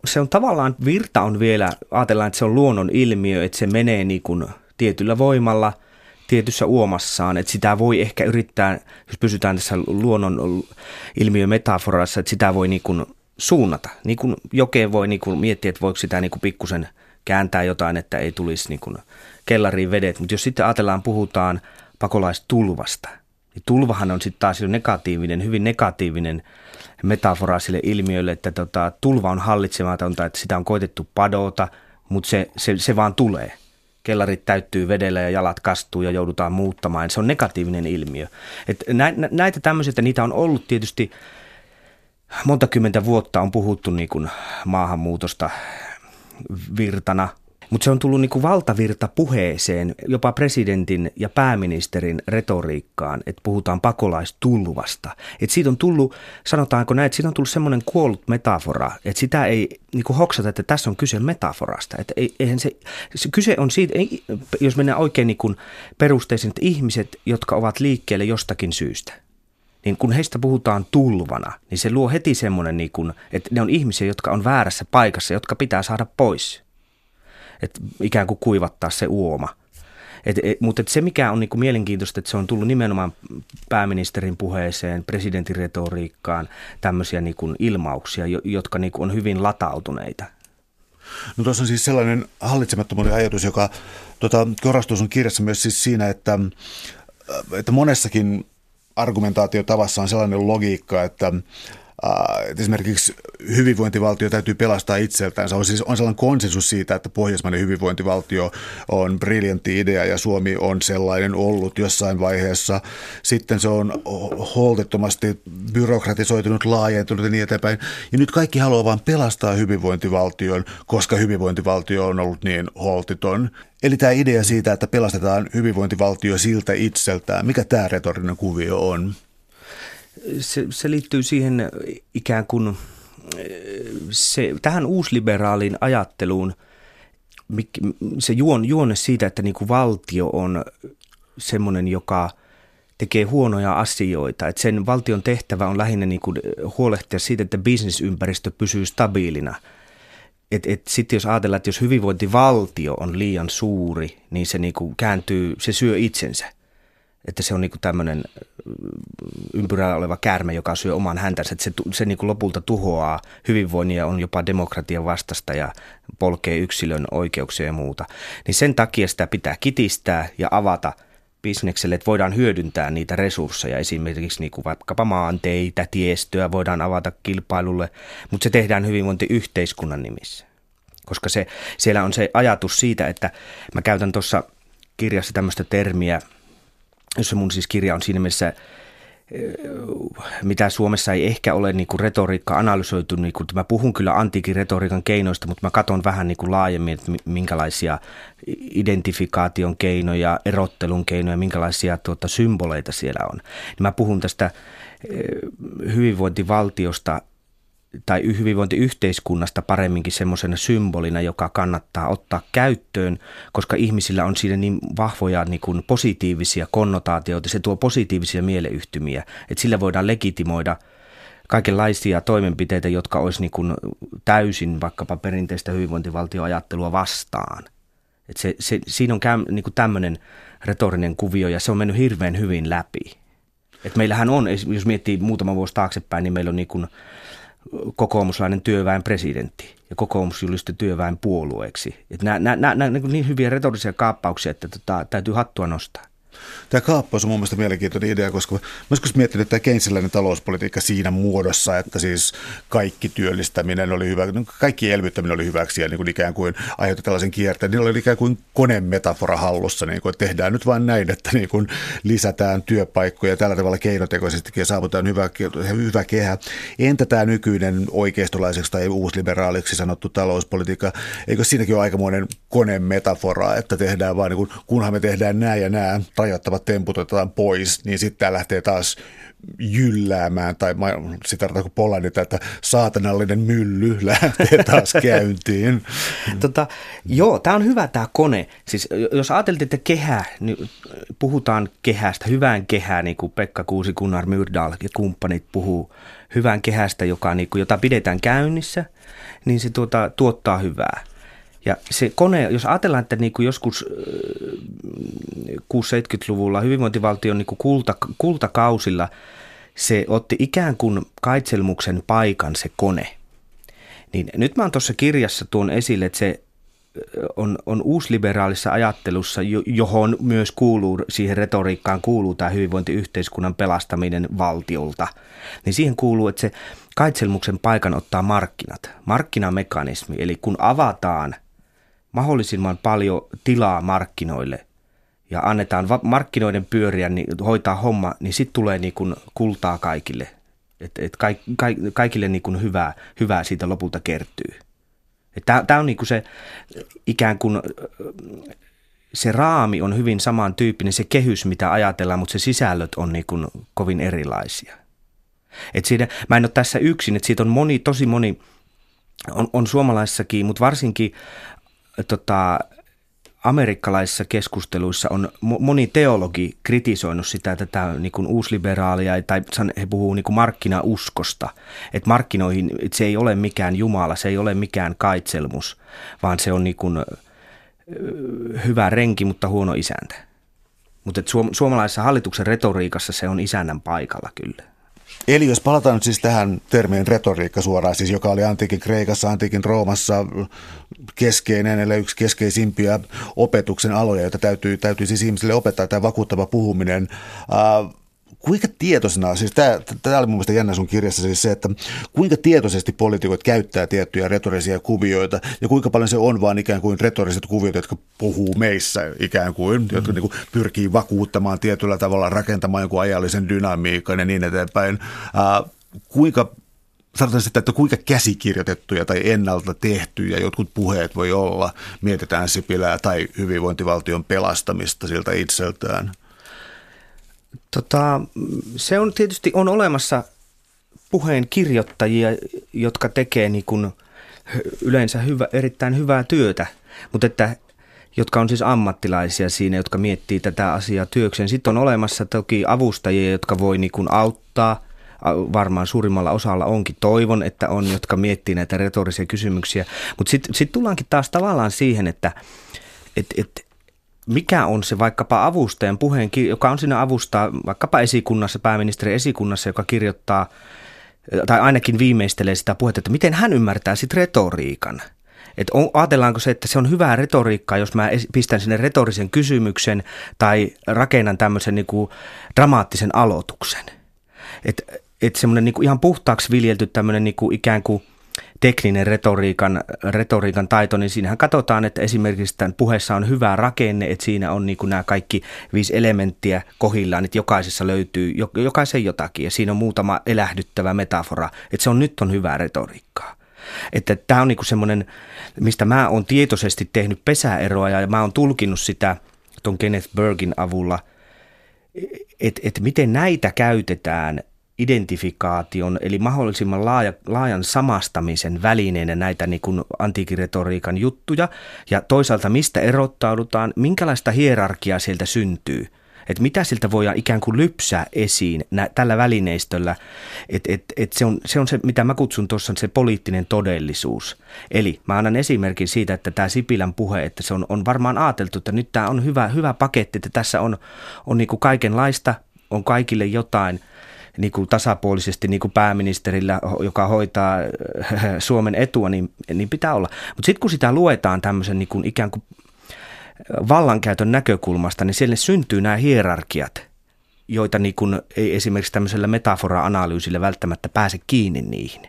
se on tavallaan, virta on vielä, ajatellaan, että se on luonnon ilmiö, että se menee niin kuin tietyllä voimalla tietyssä uomassaan. Että sitä voi ehkä yrittää, jos pysytään tässä luonnon ilmiömetaforassa, että sitä voi niin kuin suunnata. Niin kuin jokeen voi niin kuin miettiä, että voiko sitä niin kuin pikkusen kääntää jotain, että ei tulisi niin kuin kellariin vedet. Mutta jos sitten ajatellaan, puhutaan pakolaistulvasta, niin tulvahan on sitten taas negatiivinen, hyvin negatiivinen metafora sille ilmiölle, että tota, tulva on hallitsematonta, että sitä on koitettu padota, mutta se, se, se vaan tulee. Kellarit täyttyy vedellä ja jalat kastuu ja joudutaan muuttamaan. Se on negatiivinen ilmiö. Et nä, näitä tämmöisiä, niitä on ollut tietysti monta kymmentä vuotta on puhuttu niin kuin maahanmuutosta virtana, mutta se on tullut niinku valtavirta puheeseen, jopa presidentin ja pääministerin retoriikkaan, että puhutaan pakolaistulvasta. Että siitä on tullut, sanotaanko näin, että siitä on tullut semmoinen kuollut metafora, että sitä ei niinku hoksata, että tässä on kyse metaforasta. Että eihän se, se kyse on siitä, ei, jos mennään oikein niinku perusteisiin, että ihmiset, jotka ovat liikkeelle jostakin syystä, niin kun heistä puhutaan tulvana, niin se luo heti semmoinen, niin kun, että ne on ihmisiä, jotka on väärässä paikassa, jotka pitää saada pois. Että ikään kuin kuivattaa se uoma. Et, et, mutta et se, mikä on niin kun mielenkiintoista, että se on tullut nimenomaan pääministerin puheeseen, presidentin retoriikkaan, tämmöisiä niin kun ilmauksia, jotka niin kun on hyvin latautuneita. No tuossa on siis sellainen hallitsemattomuuden ajatus, joka tota, korostuu sun kirjassa myös siis siinä, että, että monessakin argumentaatiotavassa on sellainen logiikka, että esimerkiksi hyvinvointivaltio täytyy pelastaa itseltään. Se on siis on sellainen konsensus siitä, että pohjoismainen hyvinvointivaltio on briljantti idea ja Suomi on sellainen ollut jossain vaiheessa. Sitten se on holtittomasti byrokratisoitunut, laajentunut ja niin eteenpäin. Ja nyt kaikki haluaa vain pelastaa hyvinvointivaltion, koska hyvinvointivaltio on ollut niin holtiton. Eli tämä idea siitä, että pelastetaan hyvinvointivaltio siltä itseltään, mikä tämä retorinen kuvio on? Se, se liittyy siihen ikään kuin se, tähän uusliberaaliin ajatteluun, se juon, juonne siitä, että niin kuin valtio on semmoinen, joka tekee huonoja asioita. Että sen valtion tehtävä on lähinnä niin kuin huolehtia siitä, että bisnesympäristö pysyy stabiilina. Et, et sitten jos ajatellaan, että jos hyvinvointivaltio on liian suuri, niin se niin kuin kääntyy, se syö itsensä. Että se on niinku tämmöinen ympyrällä oleva käärme, joka syö oman häntänsä. Että se se niinku lopulta tuhoaa hyvinvoinnin ja on jopa demokratian vastasta ja polkee yksilön oikeuksia ja muuta. Niin sen takia sitä pitää kitistää ja avata bisnekselle, että voidaan hyödyntää niitä resursseja. Esimerkiksi niinku vaikkapa maanteitä, tiestöä voidaan avata kilpailulle, mutta se tehdään hyvinvointiyhteiskunnan nimissä. Koska se, siellä on se ajatus siitä, että mä käytän tuossa kirjassa tämmöistä termiä, jossa mun siis kirja on siinä mielessä, mitä Suomessa ei ehkä ole niin kuin retoriikka analysoitu. Niin kuin, mä puhun kyllä antiikin retoriikan keinoista, mutta mä katson vähän niin kuin laajemmin, että minkälaisia identifikaation keinoja, erottelun keinoja, minkälaisia tuota, symboleita siellä on. Niin mä puhun tästä hyvinvointivaltiosta tai hyvinvointiyhteiskunnasta paremminkin semmoisena symbolina, joka kannattaa ottaa käyttöön, koska ihmisillä on siinä niin vahvoja niin kuin positiivisia konnotaatioita, se tuo positiivisia mieleyhtymiä, että sillä voidaan legitimoida kaikenlaisia toimenpiteitä, jotka olisi niin kuin täysin vaikkapa perinteistä hyvinvointivaltioajattelua vastaan. Että se, se, siinä on käy, niin kuin tämmöinen retorinen kuvio ja se on mennyt hirveän hyvin läpi. Että meillähän on, jos miettii muutama vuosi taaksepäin, niin meillä on niin kuin kokoomuslainen työväen presidentti ja kokoomus julisti työväen puolueeksi. Nämä ovat niin hyviä retorisia kaappauksia, että tota, täytyy hattua nostaa. Tämä kaappaus on mun mielestä mielenkiintoinen idea, koska mä joskus miettinyt tämä keynesiläinen talouspolitiikka siinä muodossa, että siis kaikki työllistäminen oli hyvä, kaikki elvyttäminen oli hyväksi ja niin kuin ikään kuin aiheutti tällaisen kierteen. Niillä oli ikään kuin konemetafora hallussa, niin kuin, että tehdään nyt vain näin, että niin kuin lisätään työpaikkoja ja tällä tavalla keinotekoisestikin ja saavutaan hyvä, hyvä kehä. Entä tämä nykyinen oikeistolaiseksi tai uusliberaaliksi sanottu talouspolitiikka, eikö siinäkin ole aikamoinen konemetafora, että tehdään vaan niin kuin, kunhan me tehdään nämä ja nämä rajoittavat temput otetaan pois, niin sitten tämä lähtee taas jylläämään, tai sitä tarkoittaa kuin Polanita, että saatanallinen mylly lähtee taas käyntiin. Tota, joo, tämä on hyvä tämä kone. Siis, jos ajateltiin, että kehä, niin puhutaan kehästä, hyvään kehään, niin kuin Pekka Kuusi, Gunnar Myrdal ja kumppanit puhuu hyvään kehästä, joka, niin kuin, jota pidetään käynnissä, niin se tuota, tuottaa hyvää. Ja se kone, jos ajatellaan, että niin kuin joskus kuusikymmentä-seitsemänkymmentäluvulla hyvinvointivaltion niin kuin kulta, kultakausilla se otti ikään kuin kaitselmuksen paikan se kone. Niin nyt mä oon tuossa kirjassa tuon esille, että se on, on uusliberaalissa ajattelussa, johon myös kuuluu, siihen retoriikkaan kuuluu tämä hyvinvointiyhteiskunnan pelastaminen valtiolta. Niin siihen kuuluu, että se kaitselmuksen paikan ottaa markkinat, markkinamekanismi, eli kun avataan mahdollisimman paljon tilaa markkinoille ja annetaan va- markkinoiden pyöriä, niin hoitaa homma, niin sitten tulee niin kun kultaa kaikille. Et, et ka- ka- kaikille niin kun hyvää, hyvää siitä lopulta kertyy. Tämä on niin kun se ikään kuin, se raami on hyvin samantyyppinen, se kehys mitä ajatellaan, mutta se sisällöt on niin kun kovin erilaisia. Et siinä, mä en ole tässä yksin, että siitä on moni, tosi moni, on, on suomalaissakin, mutta varsinkin Tota, amerikkalaisissa keskusteluissa on moni teologi kritisoinut sitä tätä niin kuin uusliberaalia, tai he puhuu niin kuin markkinauskosta, että markkinoihin, että se ei ole mikään Jumala, se ei ole mikään kaitselmus, vaan se on niin kuin hyvä renki, mutta huono isäntä. Mutta suom- suomalaisessa hallituksen retoriikassa se on isännän paikalla kyllä. Eli jos palataan nyt siis tähän termiin retoriikka suoraan, siis joka oli antiikin Kreikassa, antiikin Roomassa keskeinen, eli yksi keskeisimpiä opetuksen aloja, joita täytyy, täytyy siis ihmisille opettaa, tämä vakuuttava puhuminen. kuinka tietoisena, siis tämä, tämä oli mun mielestä jännä sun kirjassa, siis se, että kuinka tietoisesti poliitikot käyttää tiettyjä retorisia kuvioita ja kuinka paljon se on vaan ikään kuin retoriset kuviot, jotka puhuu meissä ikään kuin, mm-hmm. jotka niin kuin pyrkii vakuuttamaan tietyllä tavalla, rakentamaan jonkun ajallisen dynamiikan ja niin eteenpäin. Äh, kuinka, sanotaan sitä, että kuinka käsikirjoitettuja tai ennalta tehtyjä jotkut puheet voi olla, mietitään Sipilää tai hyvinvointivaltion pelastamista siltä itseltään. Tota, se on tietysti on olemassa puheen kirjoittajia, jotka tekee niin kuin yleensä hyvä, erittäin hyvää työtä, mutta että, jotka on siis ammattilaisia siinä, jotka miettii tätä asiaa työkseen. Sitten on olemassa toki avustajia, jotka voi niin kuin auttaa. Varmaan suurimmalla osalla onkin, toivon, että on, jotka miettii näitä retorisia kysymyksiä. Mutta sitten sit tullaankin taas tavallaan siihen, että et, et, mikä on se vaikkapa avustajan puheen, joka on siinä avustaa vaikkapa esikunnassa, pääministerin esikunnassa, joka kirjoittaa tai ainakin viimeistelee sitä puhetta, että miten hän ymmärtää sitten retoriikan. Et on, ajatellaanko se, että se on hyvää retoriikkaa, jos mä pistän sinne retorisen kysymyksen tai rakennan tämmöisen niinku dramaattisen aloituksen. Että Että semmoinen niinku ihan puhtaaksi viljelty tämmöinen niinku ikään kuin tekninen retoriikan, retoriikan taito, niin siinähän katsotaan, että esimerkiksi tämän puheessa on hyvä rakenne, että siinä on niinku nämä kaikki viisi elementtiä kohdillaan, että jokaisessa löytyy, jokaisen jotakin, ja siinä on muutama elähdyttävä metafora, että se on nyt on hyvää retoriikkaa. Että tämä on niinku semmoinen, mistä mä oon tietoisesti tehnyt pesäeroa, ja mä oon tulkinnut sitä ton Kenneth Burken avulla, että et miten näitä käytetään identifikaation eli mahdollisimman laaja, laajan samastamisen välineenä näitä niin kuin antiikin retoriikan juttuja ja toisaalta mistä erottaudutaan, minkälaista hierarkiaa sieltä syntyy, että mitä siltä voidaan ikään kuin lypsää esiin nä- tällä välineistöllä, että et, et se, on, se on se, mitä mä kutsun tuossa se poliittinen todellisuus. Eli mä annan esimerkin siitä, että tämä Sipilän puhe, että se on, on varmaan ajateltu, että nyt tämä on hyvä, hyvä paketti, että tässä on, on niin kuin kaikenlaista, on kaikille jotain, niin kuin tasapuolisesti niin kuin pääministerillä, joka hoitaa Suomen etua, niin, niin pitää olla. Mutta sitten kun sitä luetaan tämmöisen niin kuin ikään kuin vallankäytön näkökulmasta, niin siellä syntyy nämä hierarkiat, joita niin kuin ei esimerkiksi tämmöisellä metafora-analyysillä välttämättä pääse kiinni niihin.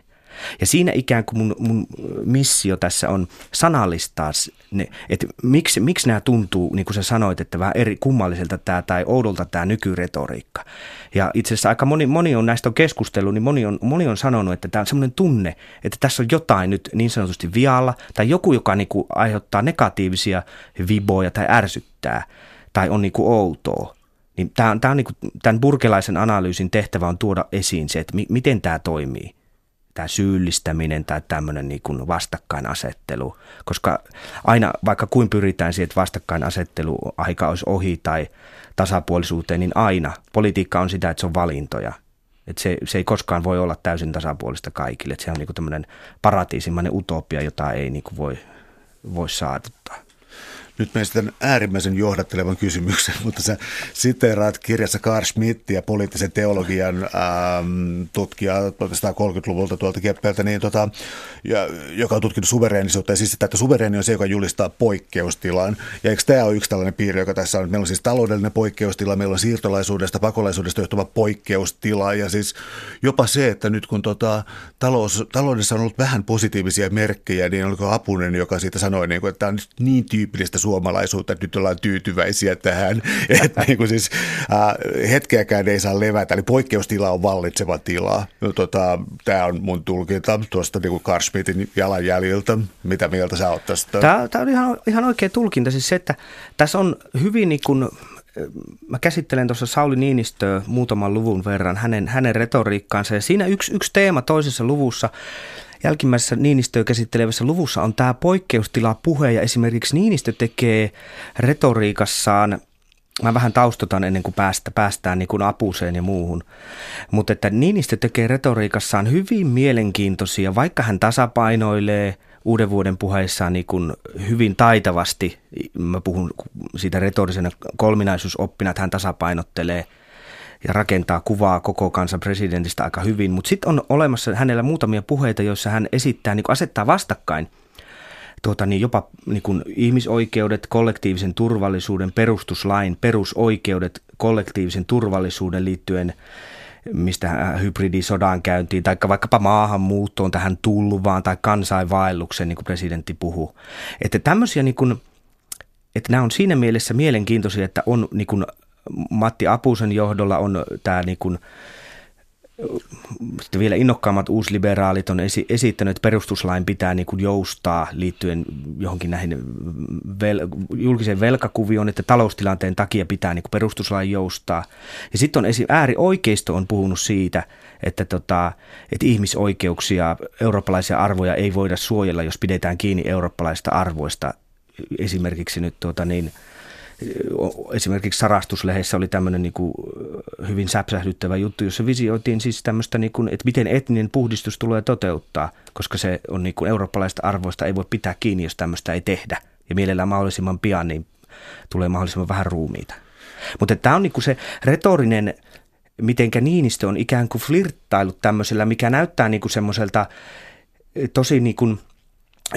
Ja siinä ikään kuin mun, mun missio tässä on sanallistaa, ne, että miksi, miksi nämä tuntuu, niin kuin sä sanoit, että vähän eri kummalliselta tämä tai oudolta tämä nykyretoriikka. Ja itse asiassa aika moni, moni on näistä on keskustellut, niin moni on, moni on sanonut, että tämä on semmoinen tunne, että tässä on jotain nyt niin sanotusti vialla tai joku, joka niin kuin aiheuttaa negatiivisia viboja tai ärsyttää tai on niin kuin outoa. Niin tämä on, tämä on niin kuin, tämän burkelaisen analyysin tehtävä on tuoda esiin se, että mi, miten tämä toimii. Tämä syyllistäminen tai tämmöinen niin kuin vastakkainasettelu, koska aina vaikka kuin pyritään siihen, että vastakkainasettelu aika olisi ohi tai tasapuolisuuteen, niin aina politiikka on sitä, että se on valintoja. Että se, se ei koskaan voi olla täysin tasapuolista kaikille. Että se on niin kuin tämmöinen paratiisimainen utopia, jota ei niin kuin voi, voi saavuttaa. Nyt mä esitän äärimmäisen johdattelevan kysymyksen, mutta sä siteeraat kirjassa Carl Schmittia, poliittisen teologian ähm, tutkijaa kolmekymmentäluvulta tuolta Keppeltä, niin tota, ja, joka on tutkinut suvereenisuutta ja siis sitä, että suvereeni on se, joka julistaa poikkeustilaan. Ja eikö tämä ole yksi tällainen piirre, joka tässä on? Meillä on siis taloudellinen poikkeustila, meillä on siirtolaisuudesta, pakolaisuudesta johtuva poikkeustila ja siis jopa se, että nyt kun tota, talous, taloudessa on ollut vähän positiivisia merkkejä, niin oliko Apunen, joka siitä sanoi, niin kuin, että tämä on niin tyypillistä suomalaisuutta, että nyt ollaan tyytyväisiä tähän, että niin siis, äh, hetkeäkään ei saa levätä, eli poikkeustila on vallitseva tila. No, tota, tämä on mun tulkinta tuosta niin Carl Schmittin jalanjäljiltä. Mitä mieltä sä oot tästä? Tämä, tämä on ihan, ihan oikea tulkinta, siis se, että tässä on hyvin niin kuin, mä käsittelen tuossa Sauli Niinistöä muutaman luvun verran, hänen, hänen retoriikkaansa, ja siinä yksi, yksi teema toisessa luvussa, jälkimmäisessä Niinistöä käsittelevässä luvussa on tämä poikkeustilapuhe ja esimerkiksi Niinistö tekee retoriikassaan, mä vähän taustotan ennen kuin päästä, päästään niin kuin Apuseen ja muuhun, mutta että Niinistö tekee retoriikassaan hyvin mielenkiintoisia, vaikka hän tasapainoilee uuden vuoden puheessaan niin kuin hyvin taitavasti, mä puhun siitä retorisena kolminaisuusoppina, että hän tasapainottelee ja rakentaa kuvaa koko kansan presidentistä aika hyvin, mutta sitten on olemassa hänellä muutamia puheita, joissa hän esittää, niin kuin asettaa vastakkain tuota, niin jopa niin kuin ihmisoikeudet, kollektiivisen turvallisuuden, perustuslain perusoikeudet, kollektiivisen turvallisuuden liittyen mistä hybridisodankäyntiin, tai vaikkapa maahanmuuttoon, tähän tulvaan tai kansainvaellukseen, niin kuin presidentti puhuu. Että tämmöisiä, niin kuin, että nämä on siinä mielessä mielenkiintoisia, että on niin kuin Matti Apusen johdolla on tämä niin kuin, sitten vielä innokkaammat uusliberaalit on esi- esittänyt, että perustuslain pitää niin kuin joustaa liittyen johonkin näihin vel- julkiseen velkakuvioon, että taloustilanteen takia pitää niin kuin perustuslain joustaa. Ja sitten on esi- äärioikeisto on puhunut siitä, että, tota, että ihmisoikeuksia, eurooppalaisia arvoja ei voida suojella, jos pidetään kiinni eurooppalaisista arvoista. Esimerkiksi nyt tuota niin... Esimerkiksi Sarastuslehdessä oli tämmöinen niin kuin hyvin säpsähdyttävä juttu, jossa visioitiin siis tämmöistä, niin kuin, että miten etninen puhdistus tulee toteuttaa, koska se on niin kuin eurooppalaisista arvoista ei voi pitää kiinni, jos tämmöistä ei tehdä. Ja mielellään mahdollisimman pian niin tulee mahdollisimman vähän ruumiita. Mutta tämä on niin kuin se retorinen, mitenkä Niinistö on ikään kuin flirttailut tämmöisellä, mikä näyttää niin kuin semmoiselta tosi niin kuin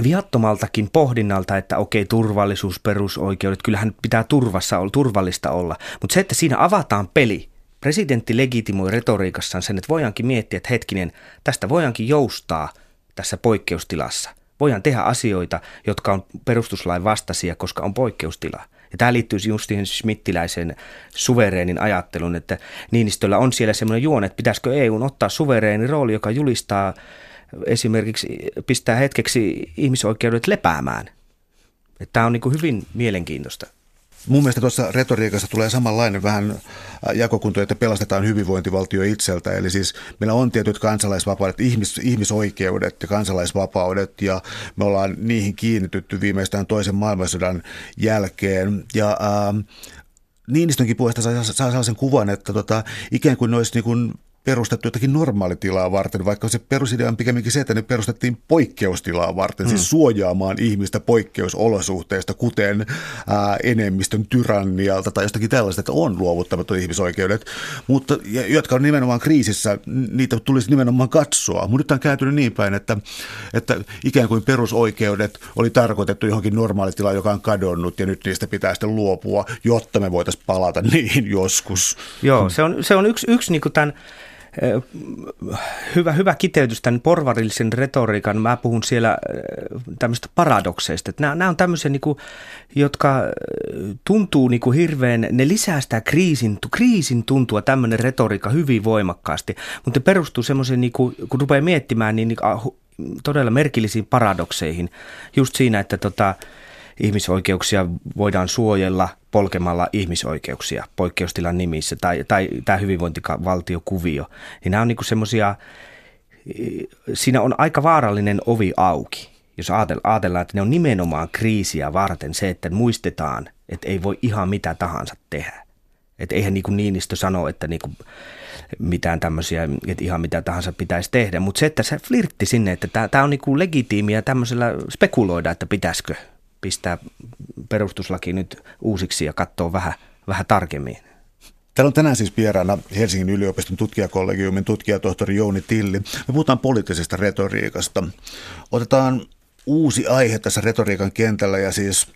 viattomaltakin pohdinnalta, että okei, turvallisuus, perusoikeudet, kyllähän pitää turvassa olla, turvallista olla. Mutta se, että siinä avataan peli, presidentti legitimoi retoriikassaan sen, että voidaankin miettiä, että hetkinen, tästä voidaankin joustaa tässä poikkeustilassa. Voidaan tehdä asioita, jotka on perustuslain vastaisia, koska on poikkeustila. Ja tämä liittyy just siihen schmittiläiseen suvereenin ajatteluun, että Niinistöllä on siellä semmoinen juone, että pitäisikö E U:n ottaa suvereeni rooli, joka julistaa esimerkiksi pistää hetkeksi ihmisoikeudet lepäämään. Tämä on niin kuin hyvin mielenkiintoista. Mun mielestä tuossa retoriikassa tulee samanlainen vähän jakokunto, että pelastetaan hyvinvointivaltio itseltä. Eli siis meillä on tietyt kansalaisvapaudet, ihmis, ihmisoikeudet ja kansalaisvapaudet, ja me ollaan niihin kiinnitytty viimeistään toisen maailmansodan jälkeen. Ja ähm, Niinistönkin puolesta saa, saa sellaisen kuvan, että tota, ikään kuin ne olisi niin kuin perustettu jotakin normaalitilaa varten, vaikka se perusidea on pikemminkin se, että ne perustettiin poikkeustilaa varten, mm. siis suojaamaan ihmistä poikkeusolosuhteista, kuten ää, enemmistön tyrannialta tai jostakin tällaista, että on luovuttamaton ihmisoikeudet, mutta ja, jotka on nimenomaan kriisissä, niitä tulisi nimenomaan katsoa. Mutta nyt on kääntynyt niin päin, että, että ikään kuin perusoikeudet oli tarkoitettu johonkin normaalitilaan, joka on kadonnut, ja nyt niistä pitää sitten luopua, jotta me voitaisiin palata niihin joskus. Joo, se on, se on yksi, yksi niin kuin tämän Hyvä, hyvä kiteytys tämän porvarillisen retoriikan. Mä puhun siellä tämmöistä paradokseista. Nämä, nämä on tämmöisiä, niin kuin, jotka tuntuu niin kuin hirveän, ne lisää sitä kriisin, kriisin tuntua tämmöinen retoriikka hyvin voimakkaasti, mutta perustuu semmoiseen, niin kuin, kun rupeaa miettimään, niin, niin todella merkillisiin paradokseihin just siinä, että tota, ihmisoikeuksia voidaan suojella polkemalla ihmisoikeuksia poikkeustilan nimissä tai, tai tämä hyvinvointivaltiokuvio. Niin nämä on niinku semmoisia, siinä on aika vaarallinen ovi auki, jos ajatellaan, että ne on nimenomaan kriisiä varten se, että muistetaan, että ei voi ihan mitä tahansa tehdä. Että eihän niinku Niinistö sano, että niinku mitään tämmöisiä, että ihan mitä tahansa pitäisi tehdä, mutta se, että se flirtti sinne, että tämä on niinku legitiimiä tämmöisellä spekuloida, että pitäisikö pistää perustuslaki nyt uusiksi ja katsoa vähän, vähän tarkemmin. Täällä on tänään siis vieraana Helsingin yliopiston tutkijakollegiumin tutkijatohtori Jouni Tilli. Me puhutaan poliittisesta retoriikasta. Otetaan uusi aihe tässä retoriikan kentällä ja siis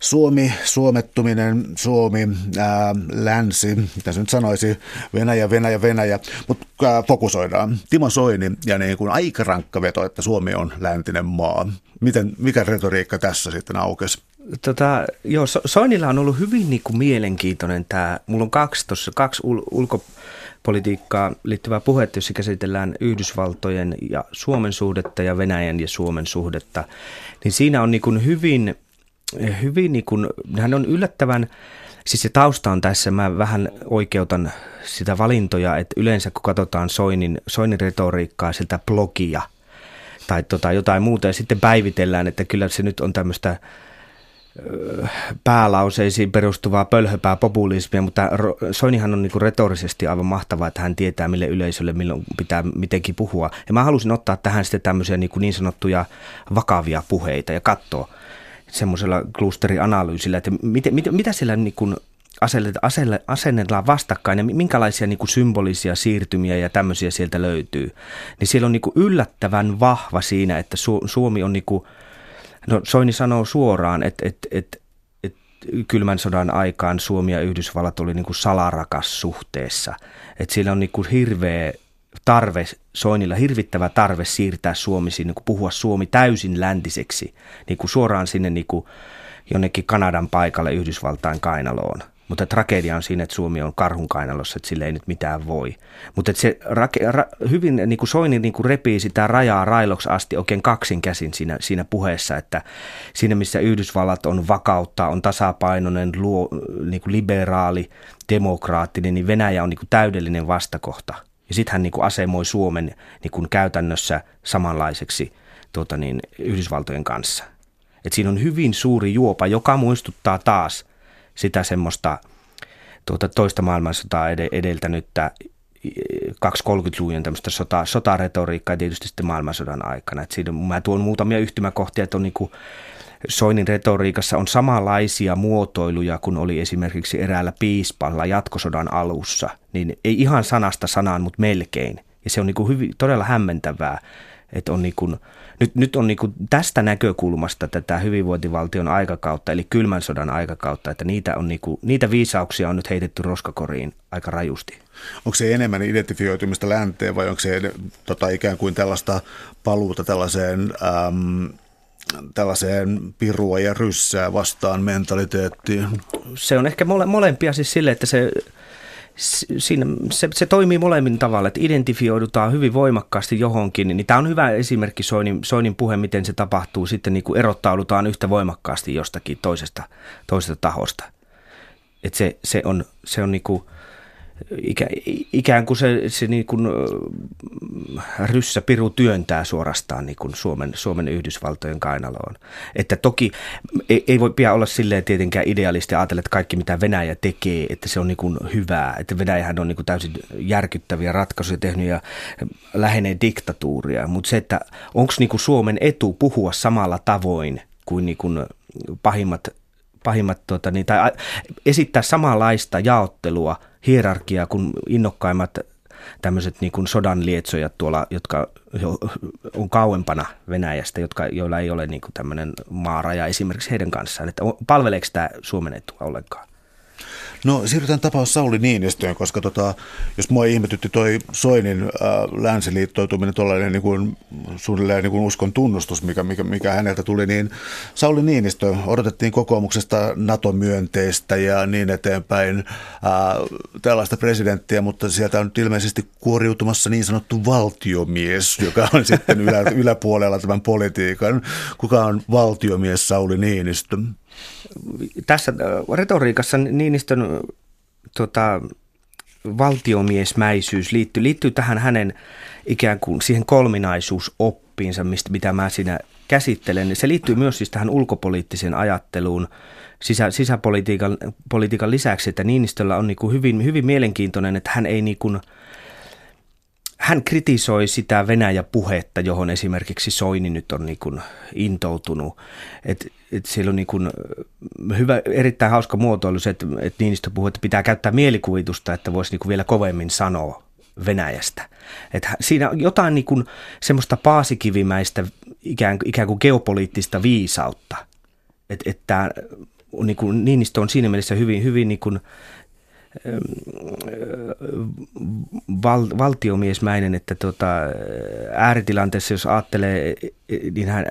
Suomi, suomettuminen, Suomi, ää, länsi, mitä se nyt sanoisi, Venäjä, Venäjä, Venäjä, mutta fokusoidaan. Timo Soini ja niin kuin aika rankka veto, että Suomi on läntinen maa. Miten, mikä retoriikka tässä sitten aukesi? Tota, joo, so- Soinilla on ollut hyvin niin kuin mielenkiintoinen tämä, mulla on kaksi, tossa, kaksi ul- ulkopolitiikkaa liittyvää puhetta, jossa käsitellään Yhdysvaltojen ja Suomen suhdetta ja Venäjän ja Suomen suhdetta, niin siinä on niin kuin hyvin, hyvin niin kuin, hän on yllättävän, siis se tausta on tässä, mä vähän oikeutan sitä valintoja, että yleensä kun katsotaan Soinin, Soinin retoriikkaa sieltä blogia tai tota jotain muuta ja sitten päivitellään, että kyllä se nyt on tämmöistä päälauseisiin perustuvaa pölhöpää populismia, mutta Soinihan on niin kuin retorisesti aivan mahtavaa, että hän tietää mille yleisölle milloin pitää mitenkin puhua. Ja mä halusin ottaa tähän sitten tämmöisiä niin, kuin niin sanottuja vakavia puheita ja katsoa semmoisella klusterianalyysillä, että mit, mit, mitä siellä niin kuin asennellaan vastakkain ja minkälaisia niin kuin symbolisia siirtymiä ja tämmöisiä sieltä löytyy. Niin siellä on niin kuin yllättävän vahva siinä, että Suomi on niin kuin No, Soini sanoo suoraan, että, että, että, että kylmän sodan aikaan Suomi ja Yhdysvallat oli niin kuin salarakas suhteessa. Että sillä on niin kuin hirveä tarve, Soinilla hirvittävä tarve siirtää Suomi, niin kuin puhua Suomi täysin läntiseksi, niin kuin suoraan sinne niin kuin jonnekin Kanadan paikalle Yhdysvaltain kainaloon. Mutta tragedia on siinä, että Suomi on karhun kainalossa, että sille ei nyt mitään voi. Mutta se rake, ra, hyvin niin kuin Soini niin kuin repii sitä rajaa railoksi asti oikein kaksin käsin siinä, siinä puheessa, että siinä missä Yhdysvallat on vakautta, on tasapainoinen, luo, niin kuin liberaali, demokraattinen, niin Venäjä on niin kuin täydellinen vastakohta. Ja sitten hän niin kuin asemoi Suomen niin kuin käytännössä samanlaiseksi tuota niin, Yhdysvaltojen kanssa. Et siinä on hyvin suuri juopa, joka muistuttaa taas sitä semmoista tuota, toista maailmansotaa edeltänyttä kaksituhattakolmekymmentäluvun tämmöistä sota, sotaretoriikkaa tietysti sitten maailmansodan aikana. Et siinä, mä tuon muutamia yhtymäkohtia, että on niin kuin Soinin retoriikassa on samanlaisia muotoiluja kuin oli esimerkiksi eräällä piispalla jatkosodan alussa. Niin ei ihan sanasta sanaan, mutta melkein. Ja se on niin kuin hyvin, todella hämmentävää, että on niin kuin, nyt, nyt on niin kuin tästä näkökulmasta tätä hyvinvointivaltion aikakautta, eli kylmän sodan aikakautta, että niitä, on niin kuin, niitä viisauksia on nyt heitetty roskakoriin aika rajusti. Onko se enemmän identifioitumista länteen vai onko se tota, ikään kuin tällaista paluuta tällaiseen... Äm, tällaiseen pirua ja ryssää vastaan mentaliteettiin? Se on ehkä mole, molempia siis sille, että se, siinä, se, se toimii molemmin tavalla, että identifioidutaan hyvin voimakkaasti johonkin. Niin tämä on hyvä esimerkki Soinin, Soinin puhe, miten se tapahtuu sitten, niin kuin erottaudutaan yhtä voimakkaasti jostakin toisesta, toisesta tahosta. Että se, se on, se on niin kuin ikä, ikään kuin se, se niin kuin ryssäpiru työntää suorastaan niin kuin Suomen, Suomen Yhdysvaltojen kainaloon. Että toki ei, ei voi pian olla silleen tietenkään idealisti ajatella, että kaikki mitä Venäjä tekee, että se on niin kuin hyvää. Että Venäjähän on niin kuin täysin järkyttäviä ratkaisuja tehnyt ja lähenee diktatuuria. Mutta se, että onko niin kuin Suomen etu puhua samalla tavoin kuin, niin kuin pahimmat, pahimmat tuota, niin, tai esittää samanlaista jaottelua, hierarkiaa kuin innokkaimmat tämmöiset niin kuin sodan lietsojat tuolla, jotka on kauempana Venäjästä, jotka, joilla ei ole niin kuin tämmöinen maaraja esimerkiksi heidän kanssaan. Että palveleeko tämä Suomen etua ollenkaan? No siirrytään tapaus Sauli Niinistöön, koska tota, jos mua ihmetytti toi Soinin äh, länsiliittoituminen, tuollainen niin kuin, suunnilleen niin kuin uskon tunnustus, mikä, mikä, mikä häneltä tuli, niin Sauli Niinistö odotettiin kokoomuksesta NATO-myönteistä ja niin eteenpäin äh, tällaista presidenttiä, mutta sieltä on nyt ilmeisesti kuoriutumassa niin sanottu valtiomies, joka on sitten ylä, yläpuolella tämän politiikan. Kuka on valtiomies Sauli Niinistö? Tässä retoriikassa Niinistön tota, valtiomiesmäisyys liittyy, liittyy tähän hänen ikään kuin siihen kolminaisuusoppiinsa, mistä, mitä mä siinä käsittelen. Se liittyy myös siis tähän ulkopoliittiseen ajatteluun sisä, sisäpolitiikan politiikan lisäksi, että Niinistöllä on niin kuin hyvin, hyvin mielenkiintoinen, että hän ei niin kuin, hän kritisoi sitä Venäjä-puhetta, johon esimerkiksi Soini nyt on niin kuin intoutunut. Että et siellä on niin kuin hyvä, erittäin hauska muotoilu se, että et Niinistö puhuu, että pitää käyttää mielikuvitusta, että voisi niin kuin vielä kovemmin sanoa Venäjästä. Et siinä on jotain niin kuin semmoista paasikivimäistä ikään, ikään kuin geopoliittista viisautta. Että et niin kuin Niinistö on siinä mielessä hyvin... hyvin niin kuin Val, valtiomiesmäinen, että tuota, ääritilanteessa, jos ajattelee, niin hän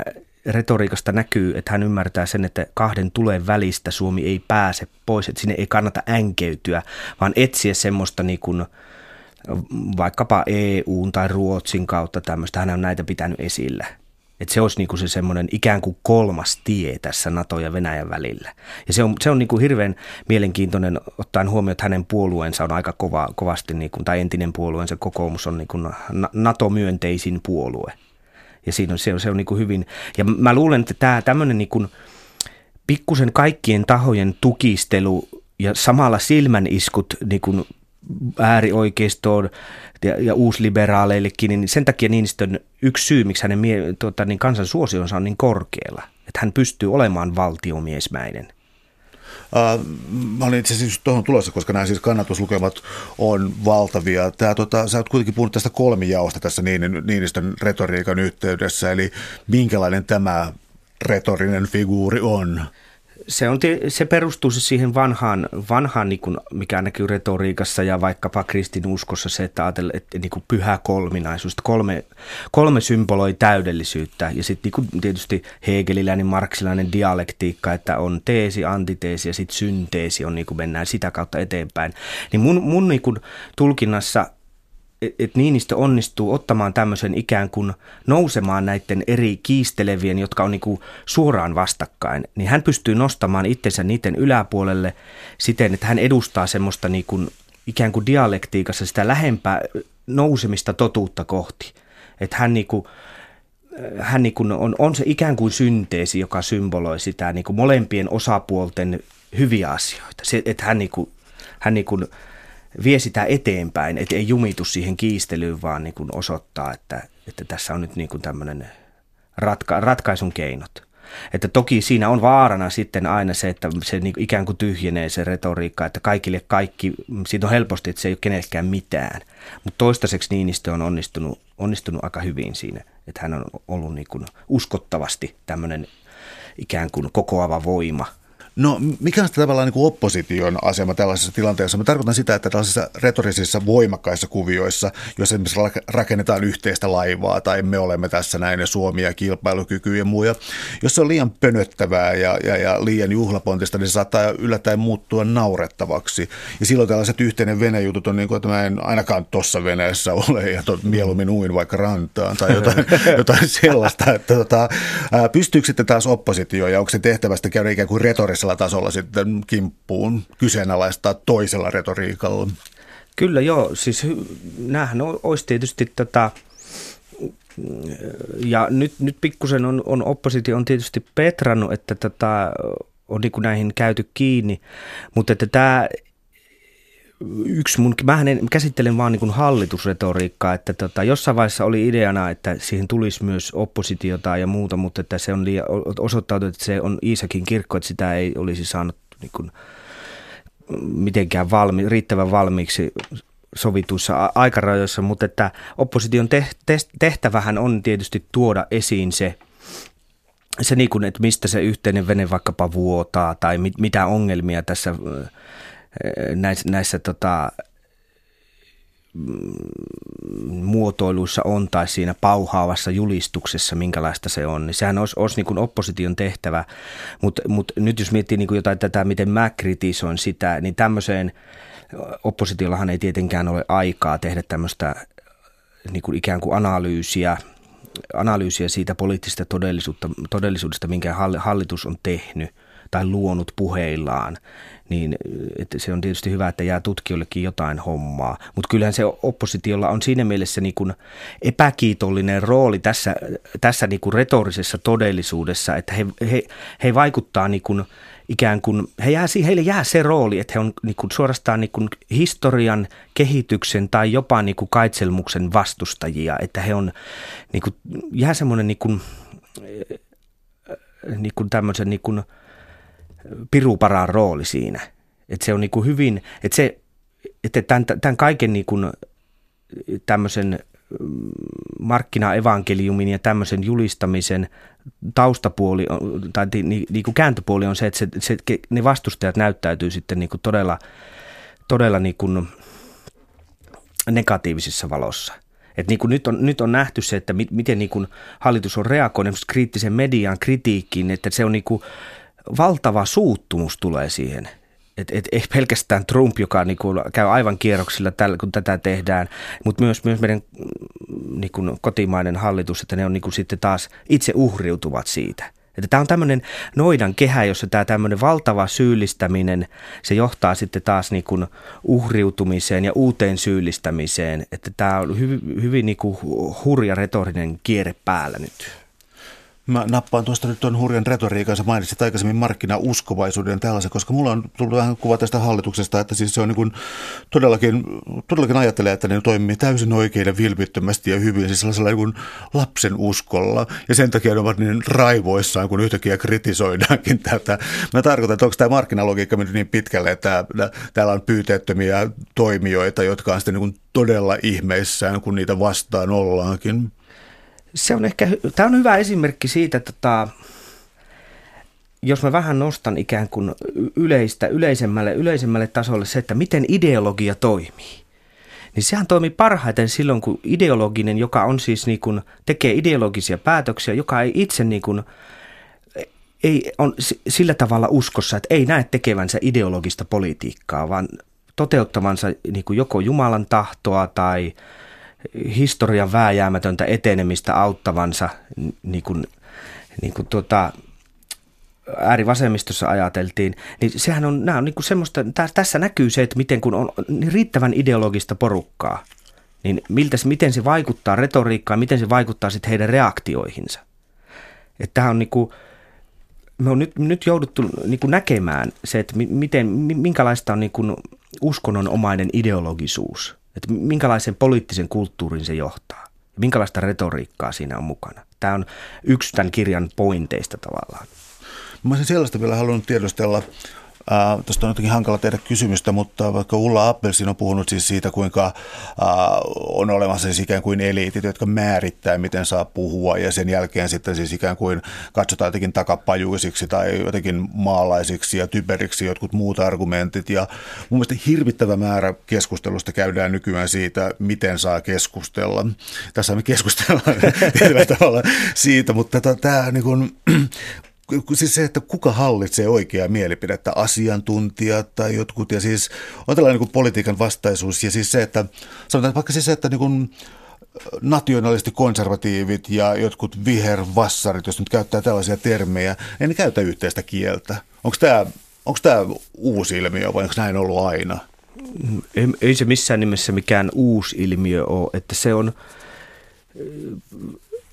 retoriikasta näkyy, että hän ymmärtää sen, että kahden tulen välistä Suomi ei pääse pois, että sinne ei kannata änkeytyä, vaan etsiä semmoista niin kuin vaikkapa E U:n tai Ruotsin kautta tämmöistä, hän on näitä pitänyt esillä. Että se olisi niinku se semmoinen ikään kuin kolmas tie tässä NATO ja Venäjän välillä. Ja se on, se on niinku hirveän mielenkiintoinen ottaen huomioon, että hänen puolueensa on aika kova, kovasti, niinku, tai entinen puolueensa kokoomus on niinku NATO-myönteisin puolue. Ja siinä on, se on, se on niinku hyvin, ja mä luulen, että tämä tämmöinen niinku pikkusen kaikkien tahojen tukistelu ja samalla silmäniskut niinku äärioikeistoon ja, ja uusliberaaleillekin, niin sen takia Niinistön yksi syy, miksi hänen mie- tuota, niin kansan suosionsa on niin korkealla, että hän pystyy olemaan valtiomiesmäinen. Uh, mä olin itse asiassa tuohon tulossa, koska nämä siis kannatuslukemat on valtavia. Tää, tota, sä oot kuitenkin puhunut tästä kolmijaosta tässä Niinistön retoriikan yhteydessä, eli minkälainen tämä retorinen figuuri on? Se, on, se perustuu siihen vanhaan, vanhaan niin kuin mikä näkyy retoriikassa ja vaikkapa kristinuskossa se, että ajatellaan, että niin kuin pyhä kolminaisuus, kolme, kolme symboloi täydellisyyttä ja sitten niin tietysti hegeliläinen, marksilainen dialektiikka, että on teesi, antiteesi ja sitten synteesi on niin kuin mennään sitä kautta eteenpäin. Niin mun, mun niin kuin tulkinnassa, että Niinistö onnistuu ottamaan tämmöisen ikään kuin nousemaan näiden eri kiistelevien, jotka on niin kuin suoraan vastakkain, niin hän pystyy nostamaan itsensä niiden yläpuolelle siten, että hän edustaa semmoista niin kuin ikään kuin dialektiikassa sitä lähempää nousemista totuutta kohti. Että hän niin kuin, hän niin kuin on, on se ikään kuin synteesi, joka symboloi sitä niin kuin molempien osapuolten hyviä asioita. Se, että hän niin kuin, hän niin kuin vie sitä eteenpäin, että ei jumitu siihen kiistelyyn, vaan niin kuin osoittaa, että, että tässä on nyt niin kuin tämmöinen ratka, ratkaisun keinot. Että toki siinä on vaarana sitten aina se, että se niin kuin ikään kuin tyhjenee se retoriikka, että kaikille kaikki, siitä on helposti, että se ei ole kenellekään mitään. Mutta toistaiseksi Niinistö on onnistunut, onnistunut aika hyvin siinä, että hän on ollut niin kuin uskottavasti tämmöinen ikään kuin kokoava voima. No mikä on tavallaan niin kuin opposition asema tällaisessa tilanteessa? Mä tarkoitan sitä, että tällaisissa retorisissa voimakkaissa kuvioissa, jos esimerkiksi rakennetaan yhteistä laivaa tai me olemme tässä näin ja Suomi ja kilpailukyky ja muuja, jos se on liian pönöttävää ja, ja, ja liian juhlapontista, niin se saattaa yllättäen muuttua naurettavaksi. Ja silloin tällaiset yhteinen venejutut on niin kuin, että mä en ainakaan tuossa veneessä ole ja mieluummin uin vaikka rantaan tai jotain, jotain sellaista. Että, tota, pystyykö sitten taas oppositio ja onko se tehtävästä käydä ikään kuin retorissa tasolla sitten kimppuun kyseenalaistaa toisella retoriikalla? Kyllä joo, siis näähän olisi tietysti tätä, ja nyt, nyt pikkusen on, on oppositio on tietysti petrannut, että tätä on niin kuin näihin käyty kiinni, mutta että tämä yksi mun, mähän en, käsittelen vaan niin kuin hallitusretoriikkaa, että tota, jossain vaiheessa oli ideana, että siihen tulisi myös oppositiota ja muuta, mutta että se on liian osoittautunut, että se on Iisakin kirkko, että sitä ei olisi saanut niin kuin mitenkään valmi, riittävän valmiiksi sovituissa aikarajoissa, mutta että opposition tehtävähän on tietysti tuoda esiin se, se niin kuin, että mistä se yhteinen vene vaikkapa vuotaa tai mit, mitä ongelmia tässä näissä, näissä tota, muotoiluissa on tai siinä pauhaavassa julistuksessa, minkälaista se on, niin sehän olisi, olisi niin kuin opposition tehtävä, mutta mut nyt jos miettii niin kuin jotain tätä, miten mä kritisoin sitä, niin tämmöiseen oppositiollahan ei tietenkään ole aikaa tehdä tämmöistä niin kuin ikään kuin analyysiä, analyysiä siitä poliittisesta todellisuutta, todellisuudesta, minkä hallitus on tehnyt tai luonut puheillaan, niin että se on tietysti hyvä, että jää tutkijoillekin jotain hommaa. Mutta kyllähän se oppositiolla on siinä mielessä niin kuin epäkiitollinen rooli tässä, tässä niin kuin retorisessa todellisuudessa, että he, he, he vaikuttaa niin kuin ikään kuin, he jää, heille jää se rooli, että he on niin kuin suorastaan niin kuin historian kehityksen tai jopa niin kuin kaitselmuksen vastustajia, että he on niin kuin, jää semmoinen niin kuin, niin kuin tämmöisen niin kuin piruparaan rooli siinä, että se on niin kuin hyvin, että, se, että tämän, tämän kaiken niin kuin tämmöisen markkinaevankeliumin ja tämmöisen julistamisen taustapuoli on, tai niin kuin kääntöpuoli on se, että se, se, ne vastustajat näyttäytyy sitten niin kuin todella, todella niin kuin negatiivisessa valossa. Et niin kuin nyt, on, nyt on nähty se, että miten niin kuin hallitus on reagoinut kriittisen median kritiikkiin, että se on niin kuin valtava suuttumus tulee siihen, että et, ei pelkästään Trump, joka niinku käy aivan kierroksilla, tällä, kun tätä tehdään, mutta myös, myös meidän niinku kotimainen hallitus, että ne on niinku sitten taas itse uhriutuvat siitä. Tämä on tämmöinen noidan kehä, jossa tämä tämmöinen valtava syyllistäminen, se johtaa sitten taas niinku uhriutumiseen ja uuteen syyllistämiseen. Tämä on hyvin, hyvin niinku hurja retorinen kierre päällä nyt. Mä nappaan tuosta nyt tuon hurjan retoriikan, sä mainitsit aikaisemmin markkinauskovaisuuden tällaisen, koska mulla on tullut vähän kuva tästä hallituksesta, että siis se on niin kuin todellakin, todellakin ajattelee, että ne toimii täysin oikein ja vilpittömästi ja hyvin, siis sellaisella niin kuin lapsen uskolla, ja sen takia ne ovat niin raivoissaan, kun yhtäkkiä kritisoidaankin tätä. Mä tarkoitan, että onko tämä markkinalogiikka mennyt niin pitkälle, että täällä on pyyteettömiä toimijoita, jotka on sitten niin kuin todella ihmeissään, kun niitä vastaan ollaankin. Se on ehkä, tämä on hyvä esimerkki siitä, tota, jos mä vähän nostan ikään kuin yleistä, yleisemmälle, yleisemmälle tasolle se, että miten ideologia toimii, niin sehän toimii parhaiten silloin, kun ideologinen, joka on siis niin kuin, tekee ideologisia päätöksiä, joka ei itse niin kuin, ei on sillä tavalla uskossa, että ei näe tekevänsä ideologista politiikkaa, vaan toteuttavansa niin kuin joko Jumalan tahtoa tai historian vääjäämätöntä etenemistä auttavansa, niin kuin, niin kuin tuota, äärivasemmistossa ajateltiin, niin sehän on, nämä on niin kuin semmoista, tässä näkyy se, että miten kun on riittävän ideologista porukkaa, niin miltä, miten se vaikuttaa retoriikkaan, miten se vaikuttaa sitten heidän reaktioihinsa. Että tämä on niin kuin, me on nyt, nyt jouduttu niin kuin näkemään se, että miten, minkälaista on niin kuin uskonnonomainen ideologisuus, että minkälaisen poliittisen kulttuurin se johtaa, minkälaista retoriikkaa siinä on mukana. Tämä on yksi tämän kirjan pointeista tavallaan. Mä olisin sellaista vielä halunnut tiedostella. Äh, Tuosta on jotenkin hankala tehdä kysymystä, mutta vaikka Ulla Appelsin on puhunut siis siitä, kuinka äh, on olemassa siis ikään kuin eliitit, jotka määrittää, miten saa puhua, ja sen jälkeen sitten siis ikään kuin katsotaan jotenkin takapajuisiksi tai jotenkin maalaisiksi ja typeriksi jotkut muut argumentit. Ja mun mielestä hirvittävä määrä keskustelusta käydään nykyään siitä, miten saa keskustella. Tässä me keskustellaan tietyllä tavalla siitä, mutta tämä niin kuin... Siis se, että kuka hallitsee oikeaa mielipidettä, asiantuntijat tai jotkut, ja siis on tällainen niin kuin politiikan vastaisuus, ja siis se, että sanotaan vaikka siis se, että niin kuin nationalistikonservatiivit ja jotkut vihervassarit, jos nyt käyttää tällaisia termejä, niin ne käytä yhteistä kieltä. Onko tämä, onko tämä uusi ilmiö vai onko näin ollut aina? Ei, ei se missään nimessä mikään uusi ilmiö ole, että se on...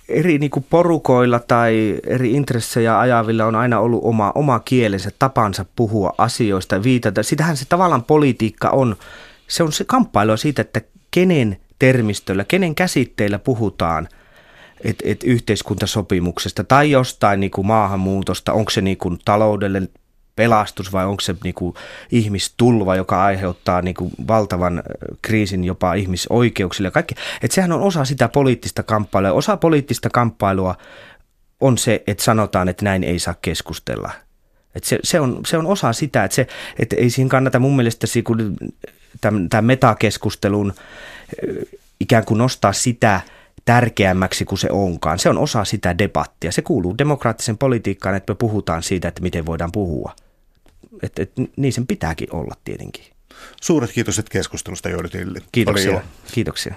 Eri niin kuin porukoilla tai eri intressejä ajavilla on aina ollut oma, oma kielensä, tapansa puhua asioista, viitata. Sitähän se tavallaan politiikka on. Se on se kamppailua siitä, että kenen termistöllä, kenen käsitteillä puhutaan et, et yhteiskuntasopimuksesta tai jostain niin kuin maahanmuutosta. Onko se niin kuin taloudellinen pelastus vai onko se niin kuin ihmistulva, joka aiheuttaa niin kuin valtavan kriisin jopa ihmisoikeuksille. Kaikki. Et sehän on osa sitä poliittista kamppailua. Osa poliittista kamppailua on se, että sanotaan, että näin ei saa keskustella. Et se, se, on, se on osa sitä, että et ei siihen kannata mun mielestä tämän, tämän metakeskustelun ikään kuin nostaa sitä tärkeämmäksi kuin se onkaan. Se on osa sitä debattia. Se kuuluu demokraattisen politiikkaan, että me puhutaan siitä, että miten voidaan puhua. Et, et, niin sen pitääkin olla tietenkin. Suuret kiitos keskustelusta, Jouni Tilli. Kiitoksia. Kiitoksia.